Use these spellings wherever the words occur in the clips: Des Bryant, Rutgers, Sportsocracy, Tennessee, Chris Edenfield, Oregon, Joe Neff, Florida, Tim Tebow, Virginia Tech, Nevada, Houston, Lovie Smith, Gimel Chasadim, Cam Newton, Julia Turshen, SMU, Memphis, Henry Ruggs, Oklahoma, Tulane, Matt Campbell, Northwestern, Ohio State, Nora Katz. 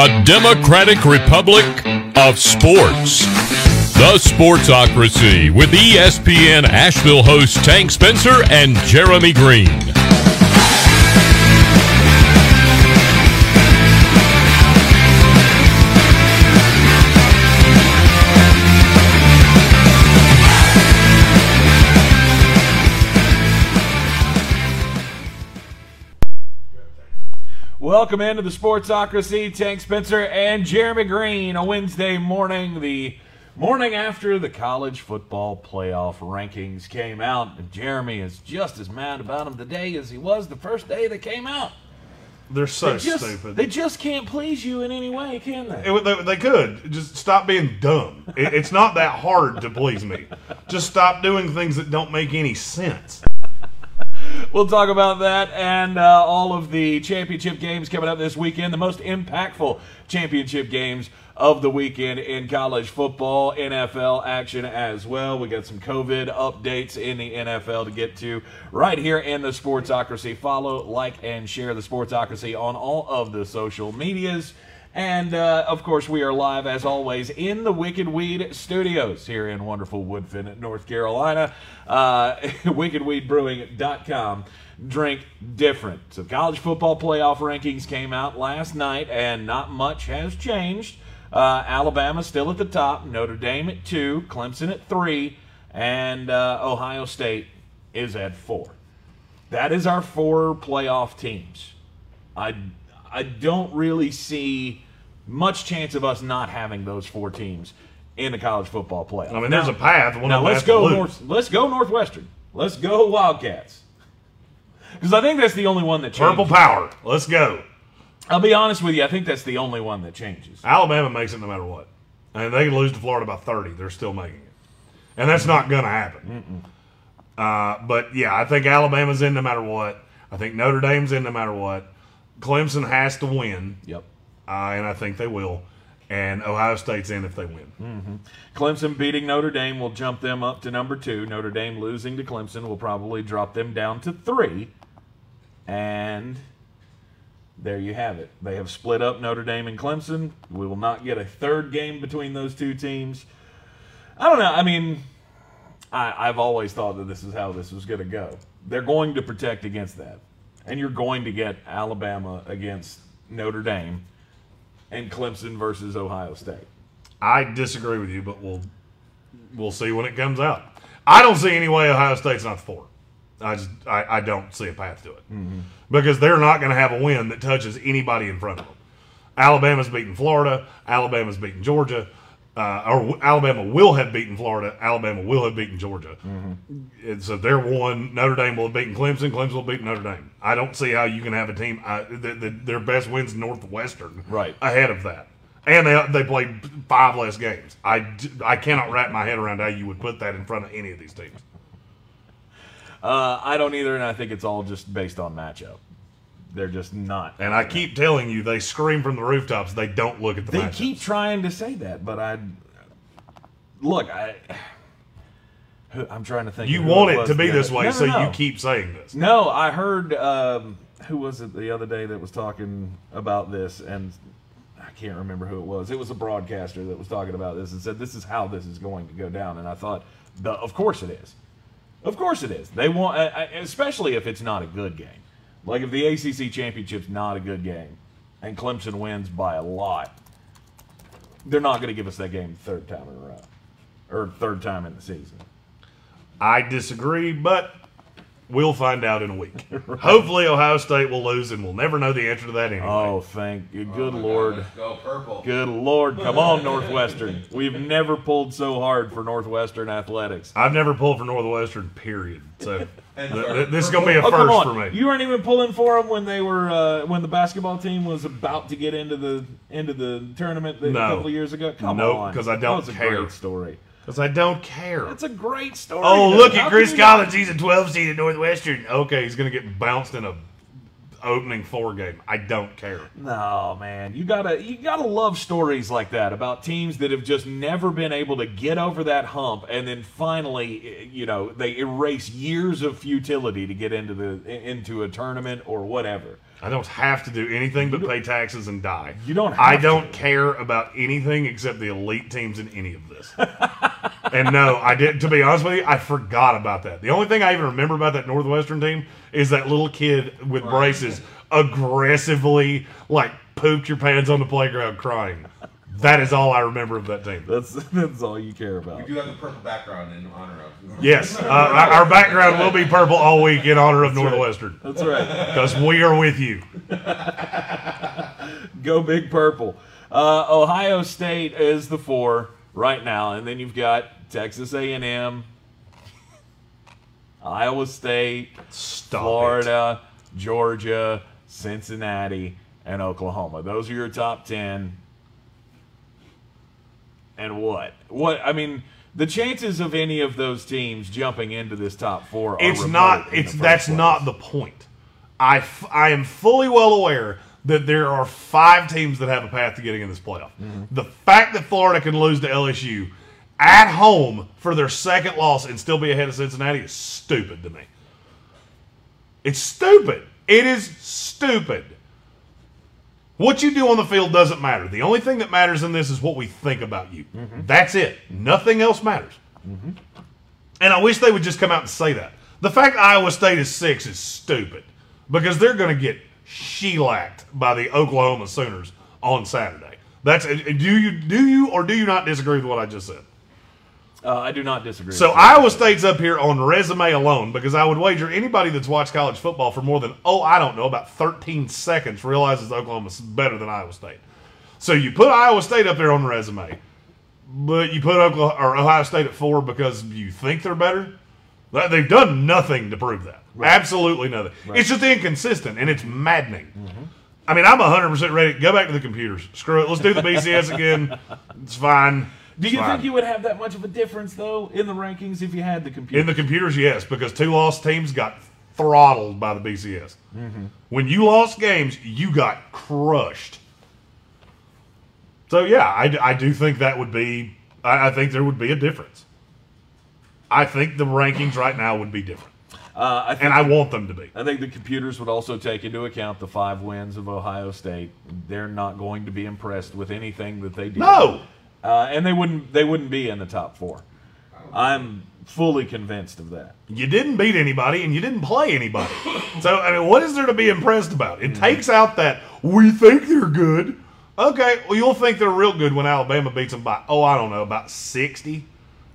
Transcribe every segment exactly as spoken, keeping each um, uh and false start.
A democratic republic of sports. The Sportsocracy with E S P N Asheville hosts Tank Spencer and Jeremy Green. Welcome into the Sportsocracy, Tank Spencer and Jeremy Green. A Wednesday morning, the morning after the college football playoff rankings came out. And Jeremy is just as mad about them today as he was the first day they came out. They're so they just, stupid. They just can't please you in any way, can they? It, they, they could. Just stop being dumb. It, it's not that hard to please me. Just stop doing things that don't make any sense. We'll talk about that and uh, all of the championship games coming up this weekend, the most impactful championship games of the weekend in college football, N F L action as well. We got some COVID updates in the N F L to get to right here in the Sportsocracy. Follow, like, and share the Sportsocracy on all of the social medias. And, uh, of course, we are live, as always, in the Wicked Weed studios here in wonderful Woodfin, North Carolina. Uh, Wicked Weed Brewing dot com. Drink different. So college football playoff rankings came out last night, and not much has changed. Uh, Alabama still at the top, Notre Dame at two, Clemson at three, and uh, Ohio State is at four. That is our four playoff teams. I I don't really see much chance of us not having those four teams in the college football playoff. I mean, now, there's a path. One now, let's go, North, let's go Northwestern. Let's go Wildcats. Because I think that's the only one that changes. Purple power. Let's go. I'll be honest with you. I think that's the only one that changes. Alabama makes it no matter what. I mean, they lose to Florida by thirty. They're still making it. And that's not going to happen. Uh, but, yeah, I think Alabama's in no matter what. I think Notre Dame's in no matter what. Clemson has to win. Yep. Uh, and I think they will. And Ohio State's in if they win. Mm-hmm. Clemson beating Notre Dame will jump them up to number two. Notre Dame losing to Clemson will probably drop them down to three. And there you have it. They have split up Notre Dame and Clemson. We will not get a third game between those two teams. I don't know. I mean, I, I've always thought that this is how this was going to go. They're going to protect against that. And you're going to get Alabama against Notre Dame and Clemson versus Ohio State. I disagree with you, but we'll we'll see when it comes out. I don't see any way Ohio State's not four. I just I, I don't see a path to it. Mm-hmm. Because they're not going to have a win that touches anybody in front of them. Alabama's beaten Florida. Alabama's beaten Georgia. Uh, or Alabama will have beaten Florida. Alabama will have beaten Georgia. Mm-hmm. And so they're one. Notre Dame will have beaten Clemson. Clemson will have beaten Notre Dame. I don't see how you can have a team. I, the, the, their best win's Northwestern right. ahead of that. And they they played five less games. I, I cannot wrap my head around how you would put that in front of any of these teams. Uh, I don't either, and I think it's all just based on matchup. They're just not. And I keep telling you, they scream from the rooftops. They don't look at the matchups. They keep trying to say that, but I look. I I'm trying to think. You want it to be this way, so you keep saying this. No, I heard um, who was it the other day that was talking about this, and I can't remember who it was. It was a broadcaster that was talking about this and said this is how this is going to go down. And I thought, the, of course it is. Of course it is. They want, especially if it's not a good game. Like, if the A C C Championship's not a good game and Clemson wins by a lot, they're not going to give us that game the third time in a row or third time in the season. I disagree, but we'll find out in a week. Right. Hopefully Ohio State will lose, and we'll never know the answer to that anyway. Oh, thank you. Good oh Lord. God, let's go purple. Good Lord. Come on, Northwestern. We've never pulled so hard for Northwestern athletics. I've never pulled for Northwestern, period. So th th this is going to be a oh, first for me. You weren't even pulling for them when they were uh, when the basketball team was about to get into the into the tournament no. a couple of years ago. Come nope, on, because I don't that was care. A great story. Because I don't care. That's a great story. Oh, though. Look at How Chris Collins. He's a twelve seed at Northwestern. Okay, he's going to get bounced in a opening four game. I don't care. No, man. You gotta you gotta love stories like that about teams that have just never been able to get over that hump, and then finally, you know, they erase years of futility to get into the into a tournament or whatever. I don't have to do anything but pay taxes and die. You don't have I don't to. care about anything except the elite teams in any of this. And no, I didn't. To be honest with you, I forgot about that. The only thing I even remember about that Northwestern team is that little kid with right. braces aggressively, like, pooped your pants on the playground crying. That is all I remember of that team. That's that's all you care about. We do have a purple background in honor of. Yes, uh, our background will be purple all week in honor of that's Northwestern. Right. That's right. Because we are with you. Go Big Purple. Uh, Ohio State is the four right now, and then you've got Texas A and M, Iowa State, Stop Florida, it. Georgia, Cincinnati, and Oklahoma. Those are your top ten. And what? What I mean, the chances of any of those teams jumping into this top four are It's not it's that's place. not the point. I, f I am fully well aware that there are five teams that have a path to getting in this playoff. Mm-hmm. The fact that Florida can lose to L S U at home for their second loss and still be ahead of Cincinnati is stupid to me. It's stupid. It is stupid. What you do on the field doesn't matter. The only thing that matters in this is what we think about you. Mm-hmm. That's it. Nothing else matters. Mm-hmm. And I wish they would just come out and say that. The fact that Iowa State is six is stupid because they're going to get shellacked by the Oklahoma Sooners on Saturday. That's do you do you or do you not disagree with what I just said? Uh, I do not disagree. So Iowa State's up here on resume alone because I would wager anybody that's watched college football for more than, oh, I don't know, about thirteen seconds realizes Oklahoma's better than Iowa State. So you put Iowa State up there on resume, but you put Oklahoma, or Ohio State at four because you think they're better? They've done nothing to prove that. Right. Absolutely nothing. Right. It's just inconsistent, and it's maddening. Mm-hmm. I mean, I'm one hundred percent ready. Go back to the computers. Screw it. Let's do the B C S again. It's fine. Do you Fine. think you would have that much of a difference, though, in the rankings if you had the computers? In the computers, yes, because two lost teams got throttled by the B C S. Mm-hmm. When you lost games, you got crushed. So, yeah, I, I do think that would be – I think there would be a difference. I think the rankings right now would be different. Uh, I think and I the, want them to be. I think the computers would also take into account the five wins of Ohio State. They're not going to be impressed with anything that they do. No! Uh, and they wouldn't they wouldn't be in the top four. I'm fully convinced of that. You didn't beat anybody, and you didn't play anybody. So, I mean, what is there to be impressed about? It mm-hmm. takes out that, we think they're good. Okay, well, you'll think they're real good when Alabama beats them by, oh, I don't know, about sixty.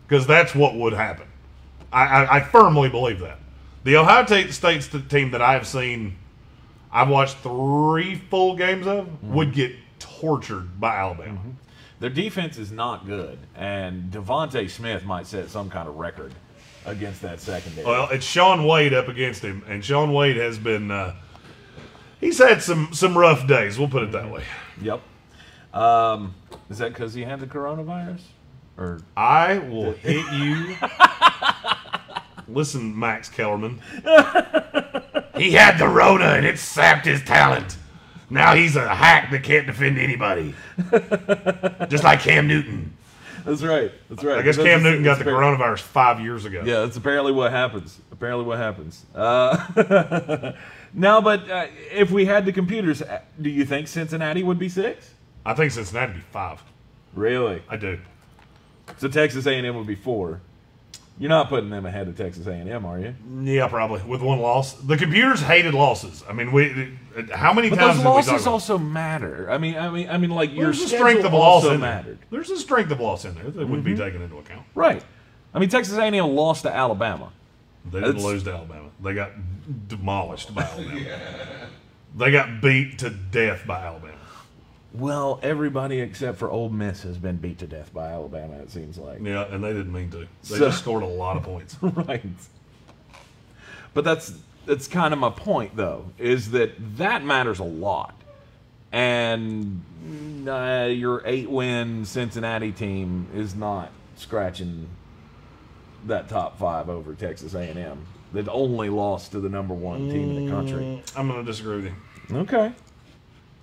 Because that's what would happen. I, I, I firmly believe that. The Ohio State's the team that I've seen, I've watched three full games of, mm-hmm. would get tortured by Alabama. Mm-hmm. Their defense is not good, and Devontae Smith might set some kind of record against that secondary. Well, it's Shaun Wade up against him, and Shaun Wade has been uh, – he's had some, some rough days. We'll put it that way. Yep. Um, is that because he had the coronavirus? Or I will hit you. Listen, Max Kellerman. He had the Rona, and it sapped his talent. Now he's a hack that can't defend anybody. Just like Cam Newton. That's right. That's right. I guess that's Cam Newton got the coronavirus five years ago. Yeah, that's apparently what happens. Apparently what happens. Uh, no, but uh, if we had the computers, do you think Cincinnati would be six? I think Cincinnati would be five. Really? I do. So Texas A and M would be four. You're not putting them ahead of Texas A and M, are you? Yeah, probably with one loss. The computers hated losses. I mean, we how many but times those losses did we talk also about? matter. I mean, I mean, I mean, like well, your strength of loss also mattered. There. There's a strength of loss in there that mm-hmm. would be taken into account. Right. I mean, Texas A and M lost to Alabama. They didn't That's... lose to Alabama. They got demolished by Alabama. Yeah. They got beat to death by Alabama. Well, everybody except for Ole Miss has been beat to death by Alabama, it seems like. Yeah, and they didn't mean to. They so, just scored a lot of points. Right. But that's that's kind of my point, though, is that that matters a lot. And uh, your eight-win Cincinnati team is not scratching that top five over Texas A and M. They'd only lost to the number one team mm, in the country. I'm going to disagree with you. Okay.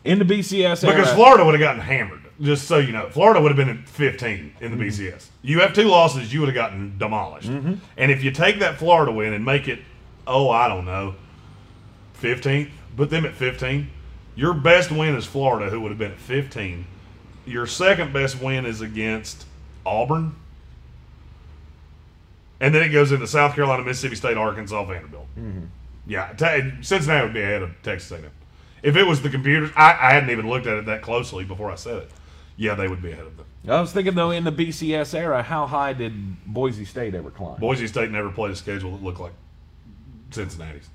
In the B C S era. Because Florida would have gotten hammered, just so you know. Florida would have been at fifteen in the mm-hmm. B C S. You have two losses, you would have gotten demolished. Mm-hmm. And if you take that Florida win and make it, oh, I don't know, fifteenth, put them at fifteen, your best win is Florida, who would have been at fifteen. Your second best win is against Auburn. And then it goes into South Carolina, Mississippi State, Arkansas, Vanderbilt. Mm-hmm. Yeah, t- Cincinnati would be ahead of Texas A and M. If it was the computers, I, I hadn't even looked at it that closely before I said it. Yeah, they would be ahead of them. I was thinking, though, in the B C S era, how high did Boise State ever climb? Boise State never played a schedule that looked like Cincinnati's.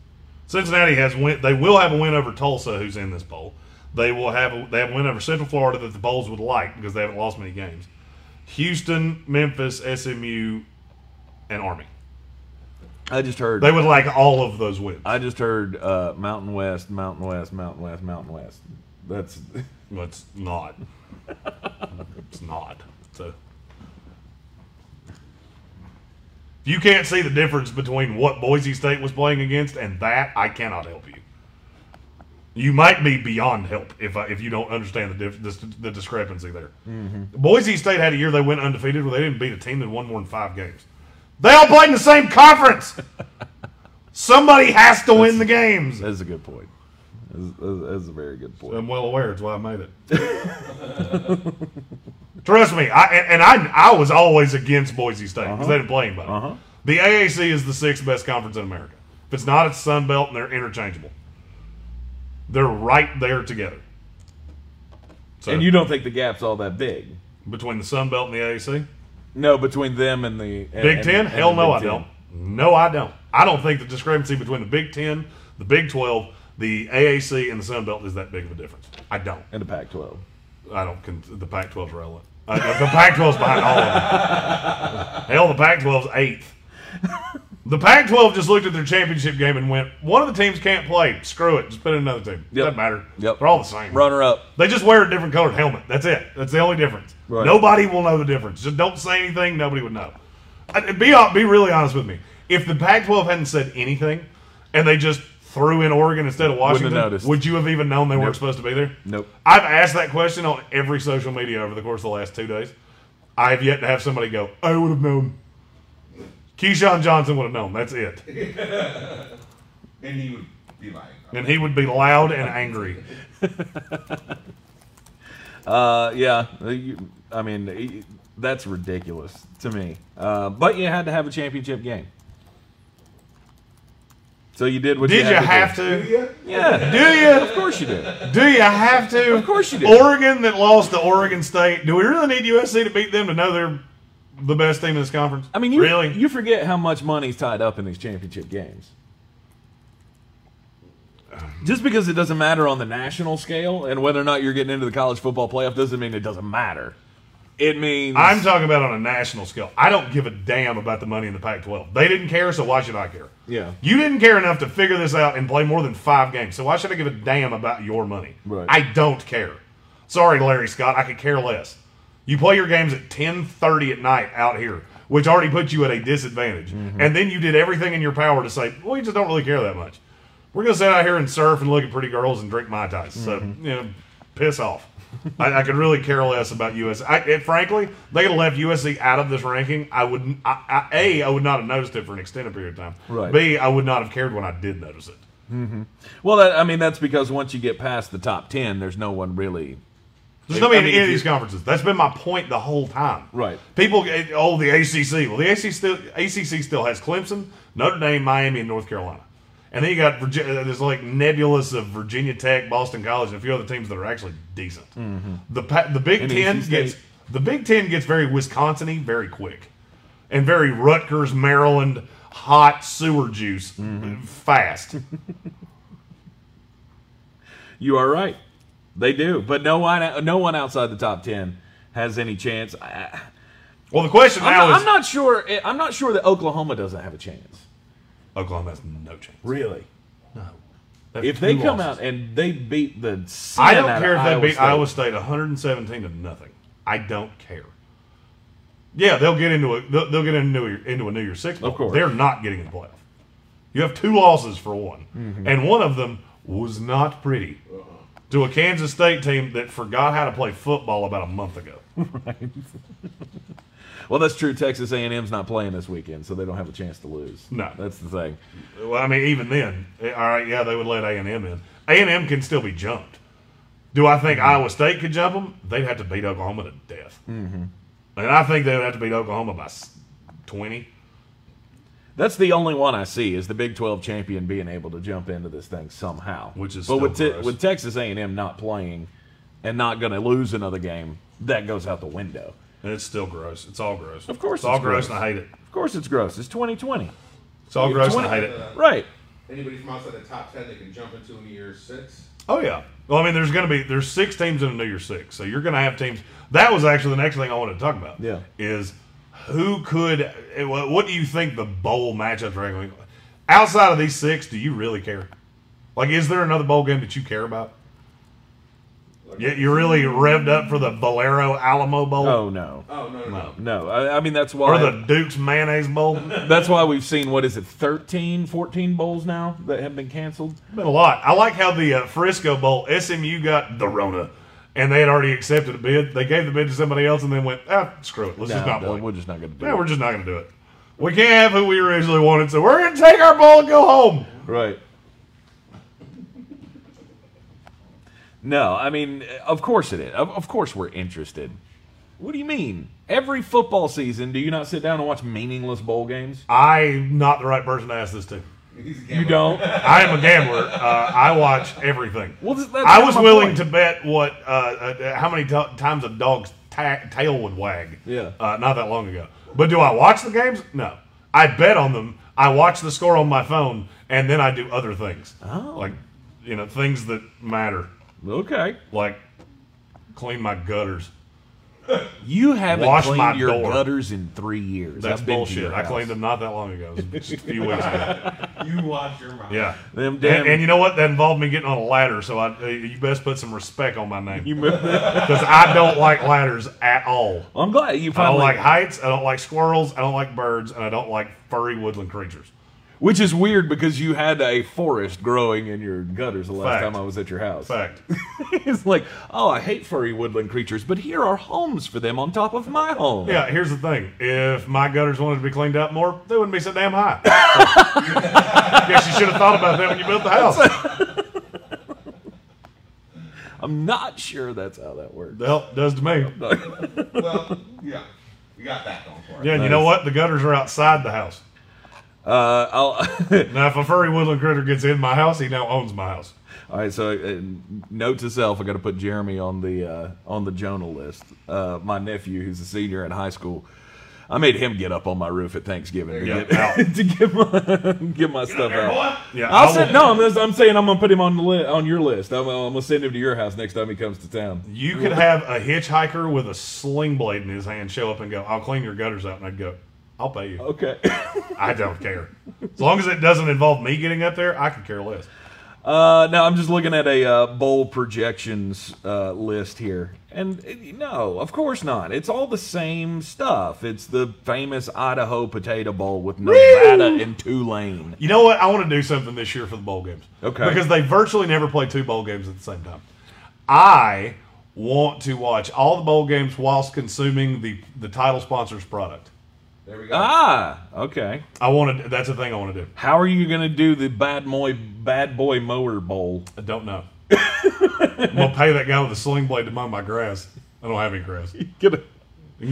Cincinnati has win. They will have a win over Tulsa, who's in this poll. They will have a, they have a win over Central Florida that the polls would like because they haven't lost many games. Houston, Memphis, S M U, and Army. I just heard they would like all of those wins. I just heard uh, Mountain West, Mountain West, Mountain West, Mountain West. That's that's not. It's not. So if you can't see the difference between what Boise State was playing against and that, I cannot help you. You might be beyond help if I, if you don't understand the dif- the, the discrepancy there. Mm-hmm. Boise State had a year they went undefeated where they didn't beat a team that won more than five games. They all played in the same conference. Somebody has to that's, win the games. That's a good point. That's, that's a very good point. So I'm well aware. That's why I made it. Trust me. I and, and I I was always against Boise State because uh-huh. they didn't play anybody. Uh-huh. The A A C is the sixth best conference in America. If it's not, it's Sun Belt, and they're interchangeable. They're right there together. So, and you don't think the gap's all that big between the Sun Belt and the A A C? No, between them and the... And, Big Ten? And, and Hell no, I don't. No, I don't. I don't think the discrepancy between the Big Ten, the Big twelve, the A A C, and the Sun Belt is that big of a difference. I don't. And the Pac twelve. I don't... The Pac twelve is relevant. I, the Pac twelve is behind all of them. Hell, the Pac twelve is eighth. The Pac twelve just looked at their championship game and went, one of the teams can't play. Screw it. Just put in another team. Yep. Doesn't matter. Yep. They're all the same. Runner up. They just wear a different colored helmet. That's it. That's the only difference. Right. Nobody will know the difference. Just don't say anything. Nobody would know. Be, be really honest with me. If the Pac twelve hadn't said anything and they just threw in Oregon instead of Washington, would you have even known they nope. weren't supposed to be there? Nope. I've asked that question on every social media over the course of the last two days. I have yet to have somebody go, I would have known. Keyshawn Johnson would have known. That's it. And he would be lying. And he would be loud and angry. uh, yeah. I mean, that's ridiculous to me. Uh, but you had to have a championship game. So you did what did you had you have to. Did you have to? Do you? Yeah. Do you? Of course you did. Do you have to? Of course you did. Oregon that lost to Oregon State. Do we really need U S C to beat them to know they're the best team in this conference? I mean, you, really? You forget how much money's tied up in these championship games. Just because it doesn't matter on the national scale and whether or not you're getting into the college football playoff doesn't mean it doesn't matter. It means... I'm talking about on a national scale. I don't give a damn about the money in the Pac twelve. They didn't care, so why should I care? Yeah. You didn't care enough to figure this out and play more than five games, so why should I give a damn about your money? Right. I don't care. Sorry, Larry Scott. I could care less. You play your games at ten thirty at night out here, which already puts you at a disadvantage. Mm-hmm. And then you did everything in your power to say, well, you just don't really care that much. We're going to sit out here and surf and look at pretty girls and drink Mai Tais. So, mm-hmm. you know, piss off. I, I could really care less about U S C. I, it, frankly, they could have left U S C out of this ranking. I wouldn't, I, I, A, I would not have noticed it for an extended period of time. Right. B, I would not have cared when I did notice it. Mm-hmm. Well, that, I mean, that's because once you get past the top ten, there's no one really... There's no I mean, in any of these conferences. That's been my point the whole time. Right. People, oh, the A C C. Well, the A C C still, A C C still has Clemson, Notre Dame, Miami, and North Carolina. And then you got Virginia, this like nebulous of Virginia Tech, Boston College, and a few other teams that are actually decent. Mm-hmm. The the Big and Ten gets the Big Ten gets very Wisconsin-y very quick, and very Rutgers, Maryland, hot sewer juice mm-hmm. fast. You are right. They do, but no one, no one outside the top ten has any chance. I, well, the question I'm now not, is I'm not sure. I'm not sure that Oklahoma doesn't have a chance. Oklahoma has no chance. Really? No. They if they come losses. Out and they beat the, I don't out care if Iowa they beat State. Iowa State one hundred seventeen to nothing. I don't care. Yeah, they'll get into a they'll, they'll get into a, into a New Year's Six bowl. Of course, they're not getting in the playoff. You have two losses for one, mm-hmm. and one of them was not pretty to a Kansas State team that forgot how to play football about a month ago. Right. Well, that's true. Texas A and M's not playing this weekend, so they don't have a chance to lose. No. That's the thing. Well, I mean, even then, all right, yeah, they would let A and M in. A and M can still be jumped. Do I think Iowa State could jump them? They'd have to beat Oklahoma to death. Mm-hmm. And I think they would have to beat Oklahoma by twenty. That's the only one I see is the Big twelve champion being able to jump into this thing somehow. Which is but with, te with Texas A and M not playing and not going to lose another game, that goes out the window. And it's still gross. It's all gross. Of course it's, it's all gross. gross and I hate it. Of course it's gross. It's twenty twenty. It's all gross and I hate it. Uh, right. Anybody from outside the top ten that can jump into a New Year's Six? Oh, yeah. Well, I mean, there's going to be – there's six teams in a New Year's Six. So you're going to have teams – that was actually the next thing I wanted to talk about. Yeah. Is who could – what do you think the bowl matchups are going to be? Outside of these six, do you really care? Like, is there another bowl game that you care about? Yeah, you're really revved up for the Valero Alamo Bowl? Oh, no. Oh, no, no, no. no. no. I, I mean, that's why... Or the Duke's Mayonnaise Bowl? That's why we've seen, what is it, thirteen, fourteen bowls now that have been canceled? Been a lot. I like how the uh, Frisco Bowl, S M U got the Rona, and they had already accepted a bid. They gave the bid to somebody else and then went, ah, screw it. Let's no, just not no, play. We're just not going to do yeah, it. Yeah, we're just not going to do it. We can't have who we originally wanted, so we're going to take our bowl and go home. Right. No, I mean, of course it is. Of, of course we're interested. What do you mean? Every football season, do you not sit down and watch meaningless bowl games? I'm not the right person to ask this to. You don't? I am a gambler. Uh, I watch everything. Well, that's I was willing point. to bet what uh, uh, how many times a dog's ta tail would wag yeah. uh, not that long ago. But do I watch the games? No. I bet on them. I watch the score on my phone, and then I do other things. Oh. Like, you know, things that matter. Okay. Like, clean my gutters. You haven't Wash cleaned my your door. gutters in three years. That's I've bullshit. I cleaned them not that long ago. It was just a few weeks ago. You wash your mouth. Yeah. Them damn and, and you know what? That involved me getting on a ladder, so I, uh, you best put some respect on my name. Because I don't like ladders at all. Well, I'm glad you finally... I don't like heights. I don't like squirrels. I don't like birds. And I don't like furry woodland creatures. Which is weird because you had a forest growing in your gutters the last Fact. time I was at your house. Fact. It's like, oh, I hate furry woodland creatures, but here are homes for them on top of my home. Yeah, here's the thing. If my gutters wanted to be cleaned up more, they wouldn't be so damn high. I guess you should have thought about that when you built the house. I'm not sure that's how that works. Well, it does to me. Well, yeah. You got that going for it. Yeah, and nice. You know what? The gutters are outside the house. Uh, I'll now, if a furry woodland critter gets in my house, he now owns my house. All right, so uh, note to self: I got to put Jeremy on the uh, on the Jonah list. Uh, my nephew, who's a senior in high school, I made him get up on my roof at Thanksgiving to get, to get my get my get stuff there, out. Boy. Yeah, I'll send, no, I'm, I'm saying I'm gonna put him on the li on your list. I'm, I'm gonna send him to your house next time he comes to town. You could have a hitchhiker with a sling blade in his hand show up and go, "I'll clean your gutters out," and I'd go, I'll pay you. Okay. I don't care. As long as it doesn't involve me getting up there, I could care less. Uh, no, I'm just looking at a uh, bowl projections uh, list here. And uh, no, of course not. It's all the same stuff. It's the famous Idaho Potato Bowl with Nevada Woo! and Tulane. You know what? I want to do something this year for the bowl games. Okay. Because they virtually never play two bowl games at the same time. I want to watch all the bowl games whilst consuming the, the title sponsor's product. There we go. Ah, okay. I want to. That's the thing I want to do. How are you going to do the bad boy, bad boy mower bowl? I don't know. I'm going to pay that guy with a sling blade to mow my grass. I don't have any grass. You can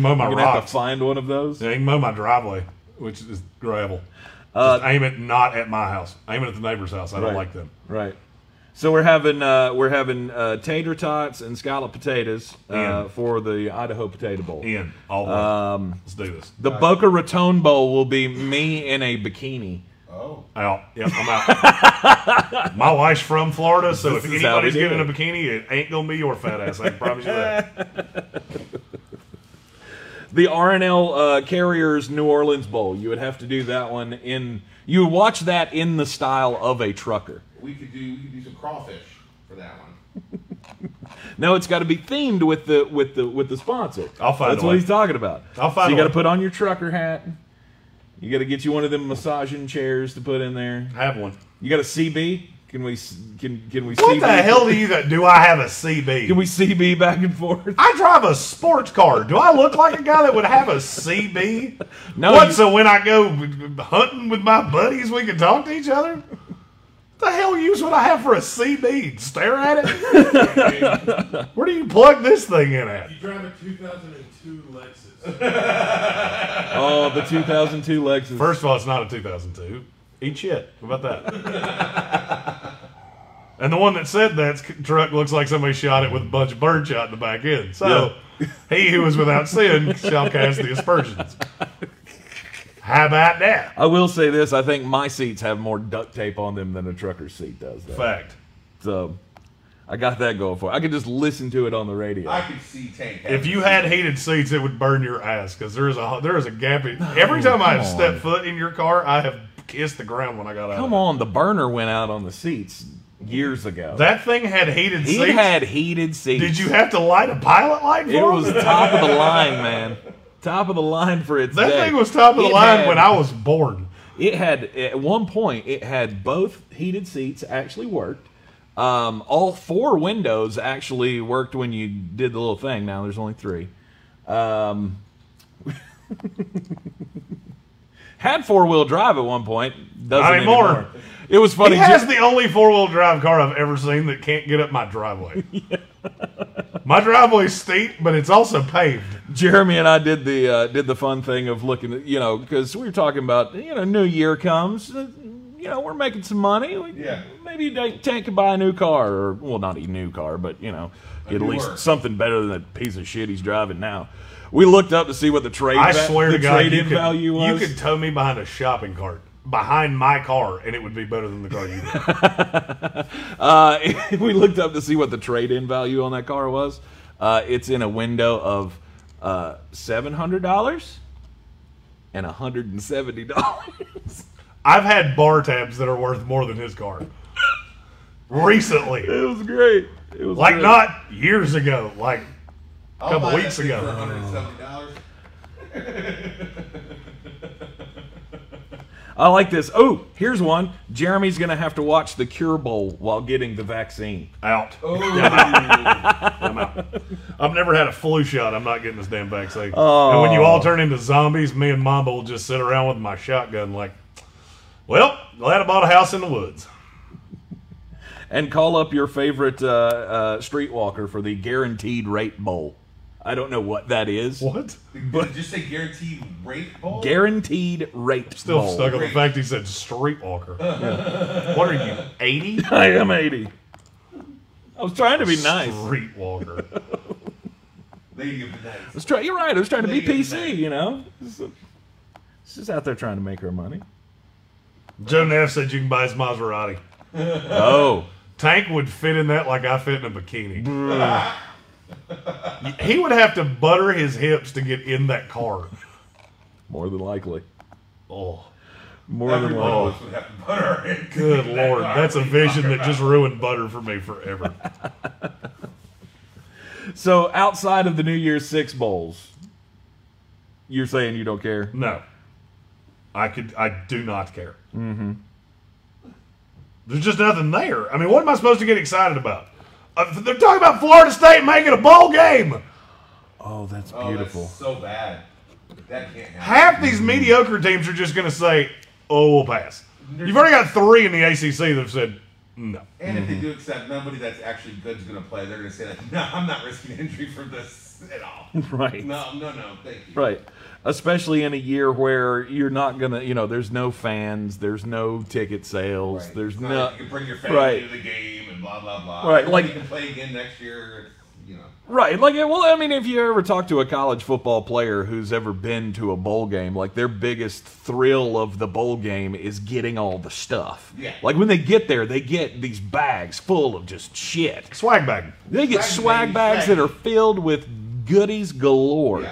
mow my rocks. You're going to have to find one of those? Yeah, you can mow my driveway, which is gravel. Uh, Just aim it not at my house. Aim it at the neighbor's house. I don't right, like them. Right. So we're having uh, we're having uh, tater tots and scalloped potatoes uh, for the Idaho Potato Bowl. Ian, all right. Um, let's do this. The right. Boca Raton Bowl will be me in a bikini. Oh, out. Yep, I'm out. My wife's from Florida, so this if anybody's getting a bikini, it ain't gonna be your fat ass. I can promise you that. The R and L uh, Carriers New Orleans Bowl. You would have to do that one in. You watch that in the style of a trucker. We could do we could do some crawfish for that one. No, it's got to be themed with the with the with the sponsor. I'll find. That's what he's talking about. I'll find. So you got to put on your trucker hat. You got to get you one of them massaging chairs to put in there. I have one. You got a C B? Can we can can we? What C B? The hell do you do? I have a C B. Can we C B back and forth? I drive a sports car. Do I look like a guy that would have a C B? No. What? You, so when I go hunting with my buddies, we can talk to each other. What the hell use would I have for a C B? Stare at it? Where do you plug this thing in at? You drive a two thousand two Lexus. Oh, the two thousand two Lexus. First of all, it's not a two thousand two. Eat shit. What about that? And the one that said that truck looks like somebody shot it with a bunch of bird shot in the back end. So, yep. He who is without sin shall cast the aspersions. How about that? I will say this. I think my seats have more duct tape on them than a trucker's seat does. Though. Fact. So, I got that going for it. I could just listen to it on the radio. I could see Tank. If you had heated seats, it would burn your ass because there is a there is a gap. In, no, every time I have stepped foot in your car, I have kissed the ground when I got out. Come on. The burner went out on the seats years ago. That thing had heated seats? It had heated seats. Did you have to light a pilot light for it? It was top of the line, man. Top of the line for its day. That thing was top of the line when I was born. It had, at one point, it had both heated seats actually worked. Um, all four windows actually worked when you did the little thing. Now there's only three. Um, had four-wheel drive at one point. Doesn't Not anymore. anymore. It was funny. He has the only four-wheel drive car I've ever seen that can't get up my driveway. Yeah. My driveway's steep, but it's also paved. Jeremy and I did the uh, did the fun thing of looking at, you know, because we were talking about, you know, new year comes, you know, we're making some money. We, yeah. Maybe Tank could buy a new car, or, well, not a new car, but, you know, get at least something better than that piece of shit he's driving now. We looked up to see what the trade I swear the to God, trade-in value was. You could tow me behind a shopping cart. Behind my car, and it would be better than the car you did. uh, we looked up to see what the trade-in value on that car was. Uh, it's in a window of uh, seven hundred dollars and one hundred seventy dollars. I've had bar tabs that are worth more than his car. Recently. It was great. It was like great. Not years ago, like a couple I'll buy weeks that ago. For one hundred seventy dollars. I like this. Oh, here's one. Jeremy's going to have to watch the Cure Bowl while getting the vaccine. Out. Oh. I'm out. I've never had a flu shot. I'm not getting this damn vaccine. Oh. And when you all turn into zombies, me and Mamba will just sit around with my shotgun like, well, glad I bought a house in the woods. And call up your favorite uh, uh, streetwalker for the Guaranteed Rate Bowl. I don't know what that is. What? But did you say guaranteed rape bowl? Guaranteed rape bowl. Still stuck on the fact he said streetwalker. Yeah. What are you, eighty? I am eighty. I was trying to be nice. Streetwalker. Lady of the night. I was try You're right. I was trying to Lady be P C, you know? She's out there trying to make her money. Joe Neff said you can buy his Maserati. Oh. Tank would fit in that like I fit in a bikini. He would have to butter his hips to get in that car. More than likely. Oh. More Everybody than likely. Would have to butter it to Good Lord. That that's a vision that just ruined butter for me forever. So, outside of the New Year's Six Bowls, you're saying you don't care? No. I could. I do not care. Mm-hmm. There's just nothing there. I mean, what am I supposed to get excited about? Uh, they're talking about Florida State making a bowl game. Oh, that's beautiful. Oh, that's so bad. That can't happen. Half these mm-hmm. mediocre teams are just going to say, oh, we'll pass. There's You've already got three in the A C C that have said no. And mm-hmm. if they do accept nobody that's actually good is going to play, they're going to say, like, no, I'm not risking injury for this at all. Right. No, no, no, thank you. Right. Especially in a year where you're not going to, you know, there's no fans, there's no ticket sales, right. there's no... Like you can bring your family right. to the game and blah, blah, blah. Right, like... You can play again next year, you know. Right, like, well, I mean, if you ever talk to a college football player who's ever been to a bowl game, like, their biggest thrill of the bowl game is getting all the stuff. Yeah. Like, when they get there, they get these bags full of just shit. Swag bag. They get swag, swag bags swag. that are filled with goodies galore. Yeah.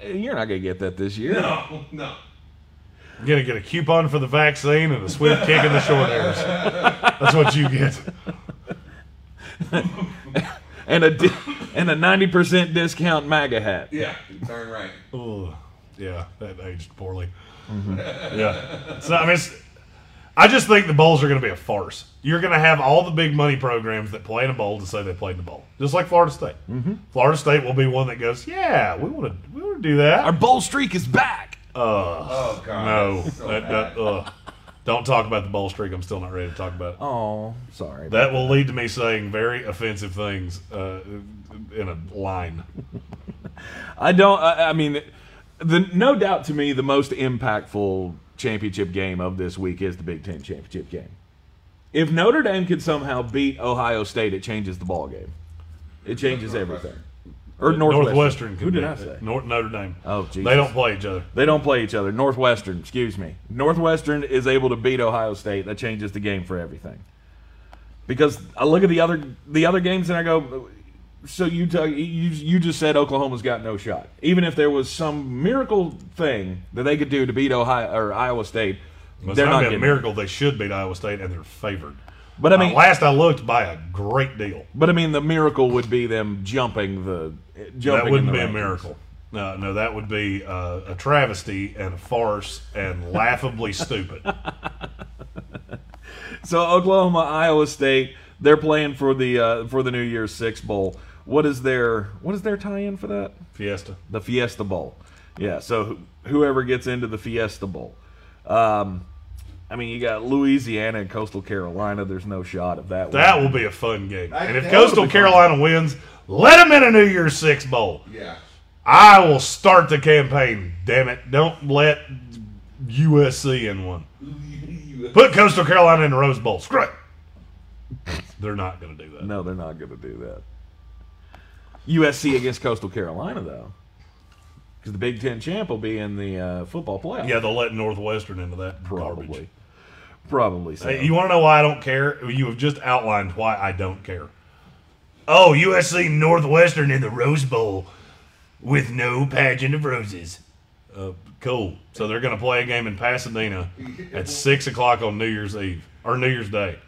You're not going to get that this year. No, no. You're going to get a coupon for the vaccine and a swift kick in the short hairs. That's what you get. and a di- and a ninety percent discount MAGA hat. Yeah, darn right. Ugh. Yeah, that aged poorly. Mm-hmm. Yeah. So, I mean, it's, I just think the bowls are going to be a farce. You're going to have all the big money programs that play in a bowl to say they played in a bowl, just like Florida State. Mm-hmm. Florida State will be one that goes, yeah, we want to we want to do that. Our bowl streak is back. Uh, oh, God. No. So that, that, uh, don't talk about the bowl streak. I'm still not ready to talk about it. Oh, sorry. That will lead to me saying very offensive things uh, in a line. I don't, I, I mean... The, no doubt to me, the most impactful championship game of this week is the Big Ten championship game. If Notre Dame could somehow beat Ohio State, it changes the ball game. It changes everything. Or Northwestern. Northwestern Who did I say? North, Notre Dame. Oh, Jesus. They don't play each other. They don't play each other. Northwestern, excuse me. Northwestern is able to beat Ohio State. That changes the game for everything. Because I look at the other the other games and I go... So you, t- you you just said Oklahoma's got no shot. Even if there was some miracle thing that they could do to beat Ohio or Iowa State, well, they're not, not a miracle. It. They should beat Iowa State, and they're favored. But I mean, uh, last I looked, by a great deal. But I mean, the miracle would be them jumping the. Jumping that wouldn't in the be rankings. A miracle. No, no, that would be uh, a travesty and a farce and laughably stupid. So Oklahoma, Iowa State, they're playing for the uh, for the New Year's Six Bowl. What is their what is their tie-in for that? Fiesta. The Fiesta Bowl. Yeah, so whoever gets into the Fiesta Bowl. Um, I mean, you got Louisiana and Coastal Carolina. There's no shot of that. That winning. Will be a fun game. I, and if Coastal Carolina fun. wins, let them in a New Year's Six Bowl. Yeah. I will start the campaign, damn it. Don't let U S C in one. Put Coastal Carolina in the Rose Bowl. Screw it. They're not going to do that. No, they're not going to do that. U S C against Coastal Carolina, though. Because the Big Ten champ will be in the uh, football playoff. Yeah, they'll let Northwestern into that Probably. garbage. Probably so. Hey, you want to know why I don't care? You have just outlined why I don't care. Oh, U S C Northwestern in the Rose Bowl with no pageant of roses. Uh, cool. So they're going to play a game in Pasadena at six o'clock on New Year's Eve, or New Year's Day,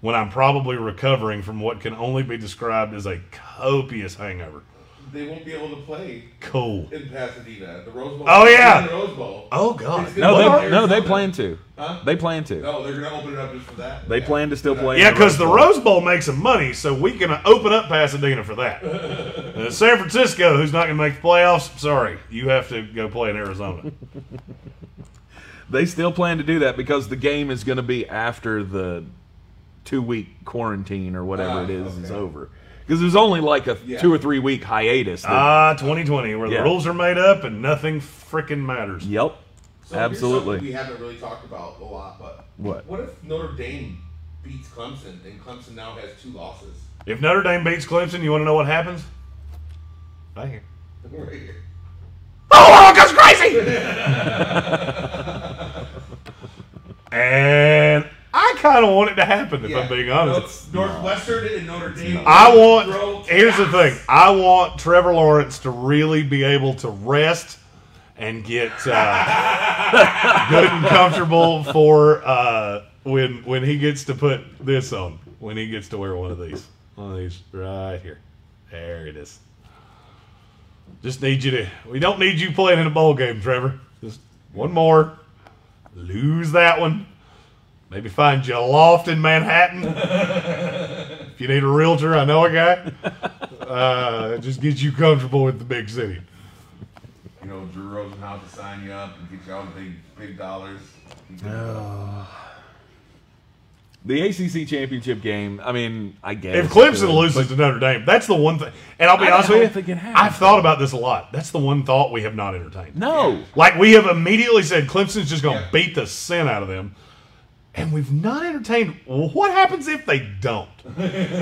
when I'm probably recovering from what can only be described as a copious hangover. They won't be able to play cool in Pasadena. The Rose Bowl. Oh, yeah. The Rose Bowl. Oh, God. No, they, no they plan to. Huh? They plan to. No, they're going to open it up just for that. They yeah. plan to still play. Yeah, because the, the Rose Bowl makes some money, so we can open up Pasadena for that. uh, San Francisco, who's not going to make the playoffs, sorry, you have to go play in Arizona. They still plan to do that because the game is going to be after the two-week quarantine or whatever ah, it is okay. is over. Because there's only like a yeah. two or three week hiatus. Ah, uh, twenty twenty, where yeah. the rules are made up and nothing freaking matters. Yep, so absolutely. We haven't really talked about a lot, but what? What if Notre Dame beats Clemson and Clemson now has two losses? If Notre Dame beats Clemson, you want to know what happens? Right here. Right here. Oh, it goes crazy! And I kind of want it to happen, if yeah. I'm being honest. No, Northwestern no. and Notre Dame. I want, here's the thing, I want Trevor Lawrence to really be able to rest and get uh, good and comfortable for uh, when when he gets to put this on, when he gets to wear one of these. One of these right here. There it is. Just need you to, we don't need you playing in a bowl game, Trevor. Just one more. Lose that one. Maybe find you a loft in Manhattan. If you need a realtor, I know a guy. Uh, just get you comfortable with the big city. You know, Drew Rosenhaus to sign you up and get you all the big, big dollars. Uh, the A C C championship game, I mean, I guess. If Clemson good, loses to Notre Dame, that's the one thing. And I'll be I honest with you, I've thought about this a lot. That's the one thought we have not entertained. No. Like, we have immediately said Clemson's just going to yeah. beat the sin out of them. And we've not entertained, well, what happens if they don't?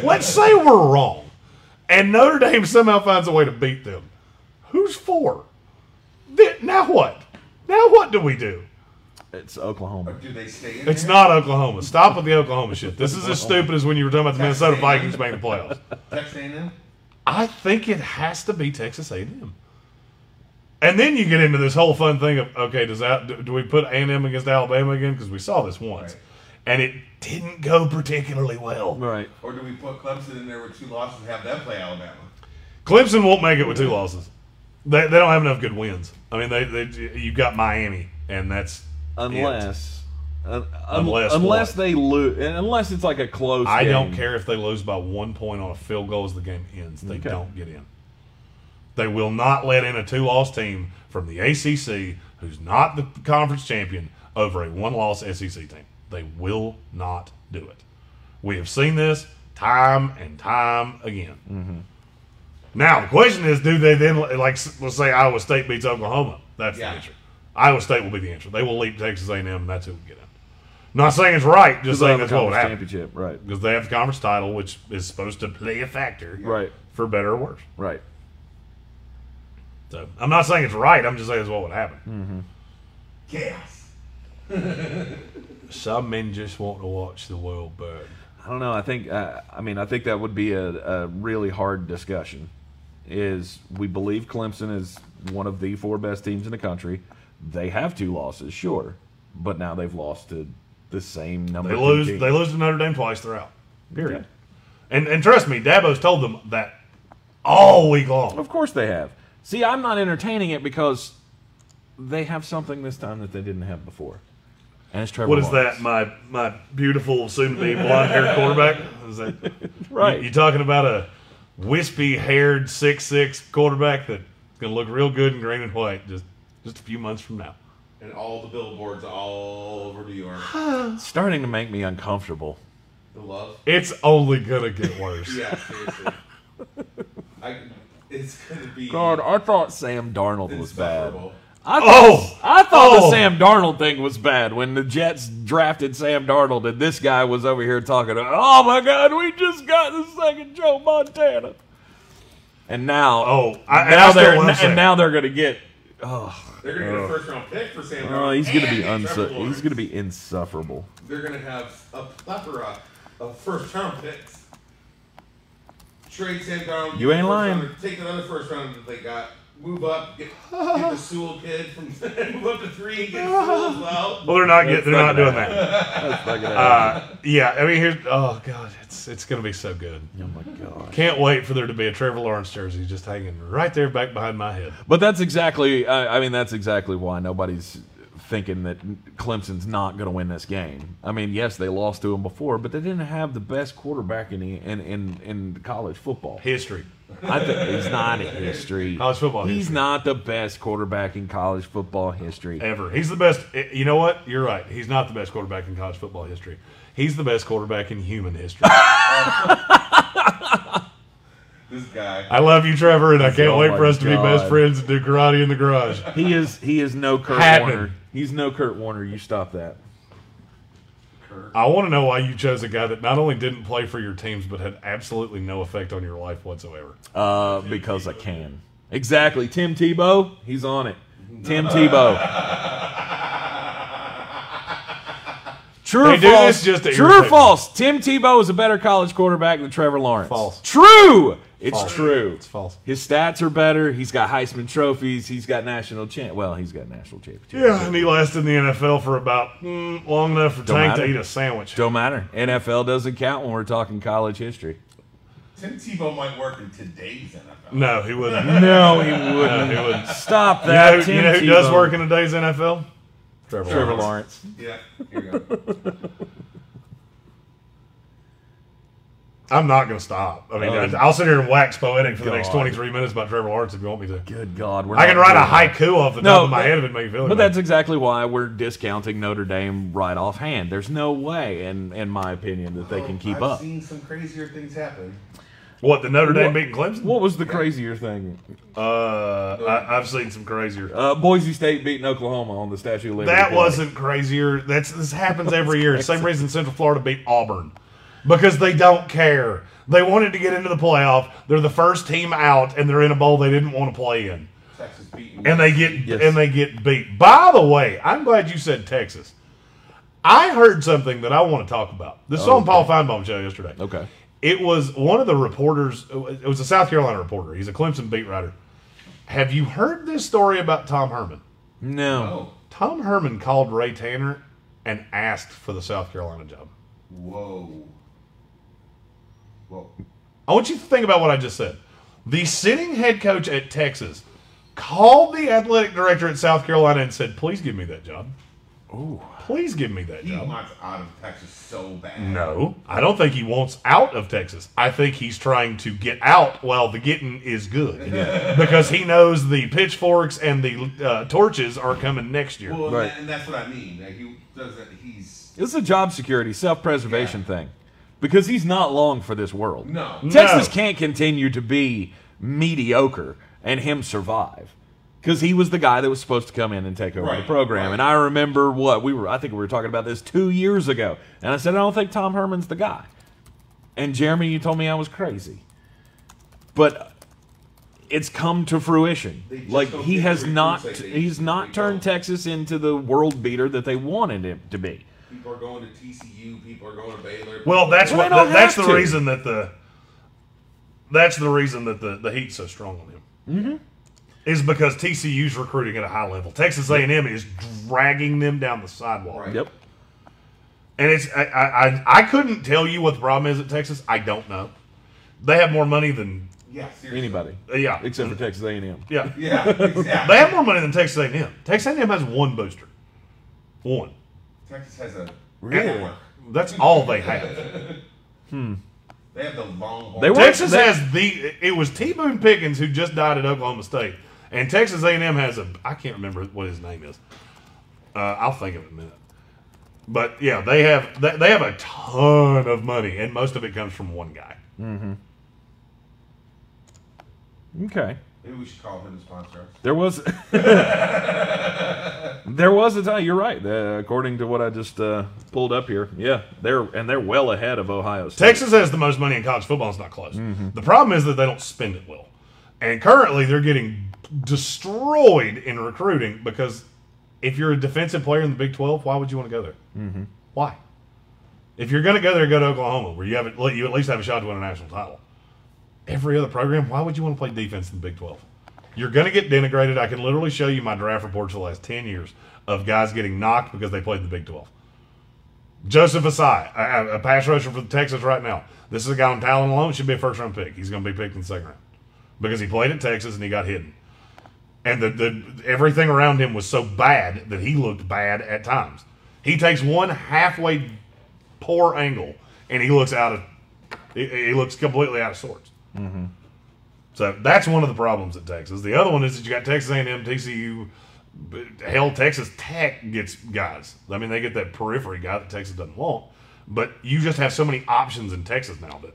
Let's say we're wrong, and Notre Dame somehow finds a way to beat them. Who's for? Now what? Now what do we do? It's Oklahoma. Or do they stay in It's there? Not Oklahoma. Stop with the Oklahoma shit. This is as stupid as when you were talking about the Texas Minnesota Vikings A and M. Making the playoffs. Texas A and M? I think it has to be Texas A and M. And then you get into this whole fun thing of, okay, does that do we put A and M against Alabama again? Because we saw this once. Right. and it didn't go particularly well. Right. Or do we put Clemson in there with two losses and have them play Alabama? Clemson won't make it with two losses. They they don't have enough good wins. I mean, they they you've got Miami, and that's unless uh, um, unless unless what? they lose, unless it's like a close. I game. don't care if they lose by one point on a field goal as the game ends. They okay. don't get in. They will not let in a two-loss team from the A C C, who's not the conference champion, over a one-loss S E C team. They will not do it. We have seen this time and time again. Mm-hmm. Now, the question is, do they then, like, let's say Iowa State beats Oklahoma. That's yeah. the answer. Iowa State will be the answer. They will leap Texas A and M, and that's who will get in. Not saying it's right, just saying that's what would happen. Championship, right. Because they have the conference title, which is supposed to play a factor right. for better or worse. Right. So, I'm not saying it's right. I'm just saying it's what would happen. Mm-hmm. Yes. Some men just want to watch the world burn. I don't know. I think. Uh, I mean, I think that would be a, a really hard discussion. Is we believe Clemson is one of the four best teams in the country. They have two losses, sure, but now they've lost to the same number. They lose. Teams. They lose to Notre Dame twice. They're out. Period. Okay. And and trust me, Dabo's told them that all week long. Of course they have. See, I'm not entertaining it because they have something this time that they didn't have before. And it's Trevor What is Lawrence. that, my my beautiful, soon-to-be blonde-haired quarterback? Is that, right. You, you're talking about a wispy-haired six six quarterback that's going to look real good in green and white just, just a few months from now. And all the billboards all over New York. It's starting to make me uncomfortable. The love? It's only going to get worse. Yeah, seriously. I... It's going to be... God, I thought Sam Darnold was bad. I thought, oh! I thought oh. the Sam Darnold thing was bad when the Jets drafted Sam Darnold and this guy was over here talking, oh my God, we just got the second Joe Montana. And now... Oh, I, now I they're, And now they're going to get... Oh, they're going to get a first-round pick for Sam Darnold. Oh, he's going to be unsu- He's going to be insufferable. They're going to have a plethora of first-round picks. Trade Sam Darnold. You ain't lying. Rounder, take another first round that they got. Move up. Get, get the Sewell kid. From, move up to three and get Sewell as well. Well, they're not. Get, they're not doing that. That's not gonna happen. Uh, yeah, I mean, here's. Oh God, it's it's gonna be so good. Oh my God. Can't wait for there to be a Trevor Lawrence jersey just hanging right there back behind my head. But that's exactly. I, I mean, that's exactly why nobody's thinking that Clemson's not going to win this game. I mean, yes, they lost to him before, but they didn't have the best quarterback in in in, in college football history. I think he's not in history. College football history. He's not the best quarterback in college football history ever. He's the best. You know what? You're right. He's not the best quarterback in college football history. He's the best quarterback in human history. This guy. I love you, Trevor, and I can't oh wait for us God. to be best friends and do karate in the garage. He is. He is no Kurt Happened. Warner. He's no Kurt Warner. You stop that. Kurt. I want to know why you chose a guy that not only didn't play for your teams, but had absolutely no effect on your life whatsoever. Uh, because Tebow. I can. Exactly. Tim Tebow, he's on it. Tim Tebow. True or false? True or false? Tim Tebow is a better college quarterback than Trevor Lawrence. False. True! It's false. true. It's false. His stats are better. He's got Heisman trophies. He's got national champ. Well, he's got national championships. Yeah, and he lasted in the N F L for about mm, long enough for Tank to eat a sandwich. Don't matter. N F L doesn't count when we're talking college history. Tim Tebow might work in today's N F L. No, he wouldn't. no, he wouldn't. no, he wouldn't. Stop that. You know, Tim you know who Tebow. does work in today's N F L? Trevor, Trevor Lawrence. Lawrence. Yeah. Here you go. I'm not going to stop. I mean, um, I'll sit here and wax poetic for God. the next twenty-three minutes about Trevor Lawrence if you want me to. Good God. We're I can write a haiku off the no, top of my but, head if it makes me feel But about. That's exactly why we're discounting Notre Dame right offhand. There's no way, in, in my opinion, that they oh, can keep I've up. I've seen some crazier things happen. What, the Notre Dame what, beating Clemson? What was the yeah. crazier thing? Uh, I, I've seen some crazier. Uh, Boise State beating Oklahoma on the Statue of Liberty. That wasn't crazier. That's This happens every year. Same reason Central Florida beat Auburn. Because they don't care. They wanted to get into the playoff. They're the first team out, and they're in a bowl they didn't want to play in. Texas beat and they get yes. and they get beat. By the way, I'm glad you said Texas. I heard something that I want to talk about. This oh, was on okay. Paul Feinbaum's show yesterday. Okay, it was one of the reporters. It was a South Carolina reporter. He's a Clemson beat writer. Have you heard this story about Tom Herman? No. Oh. Tom Herman called Ray Tanner and asked for the South Carolina job. Whoa. Whoa. I want you to think about what I just said. The sitting head coach at Texas called the athletic director at South Carolina and said, please give me that job. Ooh. Please give me that he job. He wants out of Texas so bad. No, I don't think he wants out of Texas. I think he's trying to get out while the getting is good. Yeah. Because he knows the pitchforks and the uh, torches are coming next year. Well, right. And that's what I mean. Like he doesn't, he's... It's a job security, self-preservation yeah. thing. Because he's not long for this world. No. Texas no. can't continue to be mediocre and him survive. Because he was the guy that was supposed to come in and take over right, the program. Right. And I remember what we were, I think we were talking about this two years ago. And I said, I don't think Tom Herman's the guy. And Jeremy, you told me I was crazy. But it's come to fruition. Like, he has not, he's not turned Texas into the world beater that they wanted it to be. People are going to T C U. People are going to Baylor. Well, that's what, that, that's the to. reason that the, that's the reason that the, the heat's so strong on him. Mm-hmm. Is because T C U's recruiting at a high level. Texas A and M yep. is dragging them down the sidewalk. Right. Yep. And it's I, I I couldn't tell you what the problem is at Texas. I don't know. They have more money than yeah, anybody. Uh, yeah, except for Texas A and M. Yeah, yeah. Exactly. They have more money than Texas A and M. Texas A and M has one booster. One. Texas has a really. That's all they have. hmm. They have the long ball. They Texas they, has the. It was T. Boone Pickens who just died at Oklahoma State. And Texas A and M has a, I can't remember what his name is. Uh, I'll think of it in a minute. But yeah, they have they, they have a ton of money, and most of it comes from one guy. Mm-hmm. Okay. Maybe we should call him and sponsor us. There was, there was a time. You're right. Uh, according to what I just uh, pulled up here, yeah, they're and they're well ahead of Ohio State. Texas has the most money in college football. It's not close. Mm-hmm. The problem is that they don't spend it well, and currently they're getting destroyed in recruiting because if you're a defensive player in the Big twelve, why would you want to go there? Mm-hmm. Why? If you're going to go there, go to Oklahoma where you have a, you at least have a shot to win a national title. Every other program, why would you want to play defense in the Big twelve? You're going to get denigrated. I can literally show you my draft reports for the last ten years of guys getting knocked because they played in the Big twelve. Joseph Asai, a pass rusher for Texas right now. This is a guy on talent alone. Should be a first-round pick. He's going to be picked in the second round because he played at Texas and he got hidden. And the, the everything around him was so bad that he looked bad at times. He takes one halfway poor angle, and he looks out of he, he looks completely out of sorts. Mm-hmm. So that's one of the problems at Texas. The other one is that you got Texas A and M, T C U, hell, Texas Tech gets guys. I mean, they get that periphery guy that Texas doesn't want. But you just have so many options in Texas now that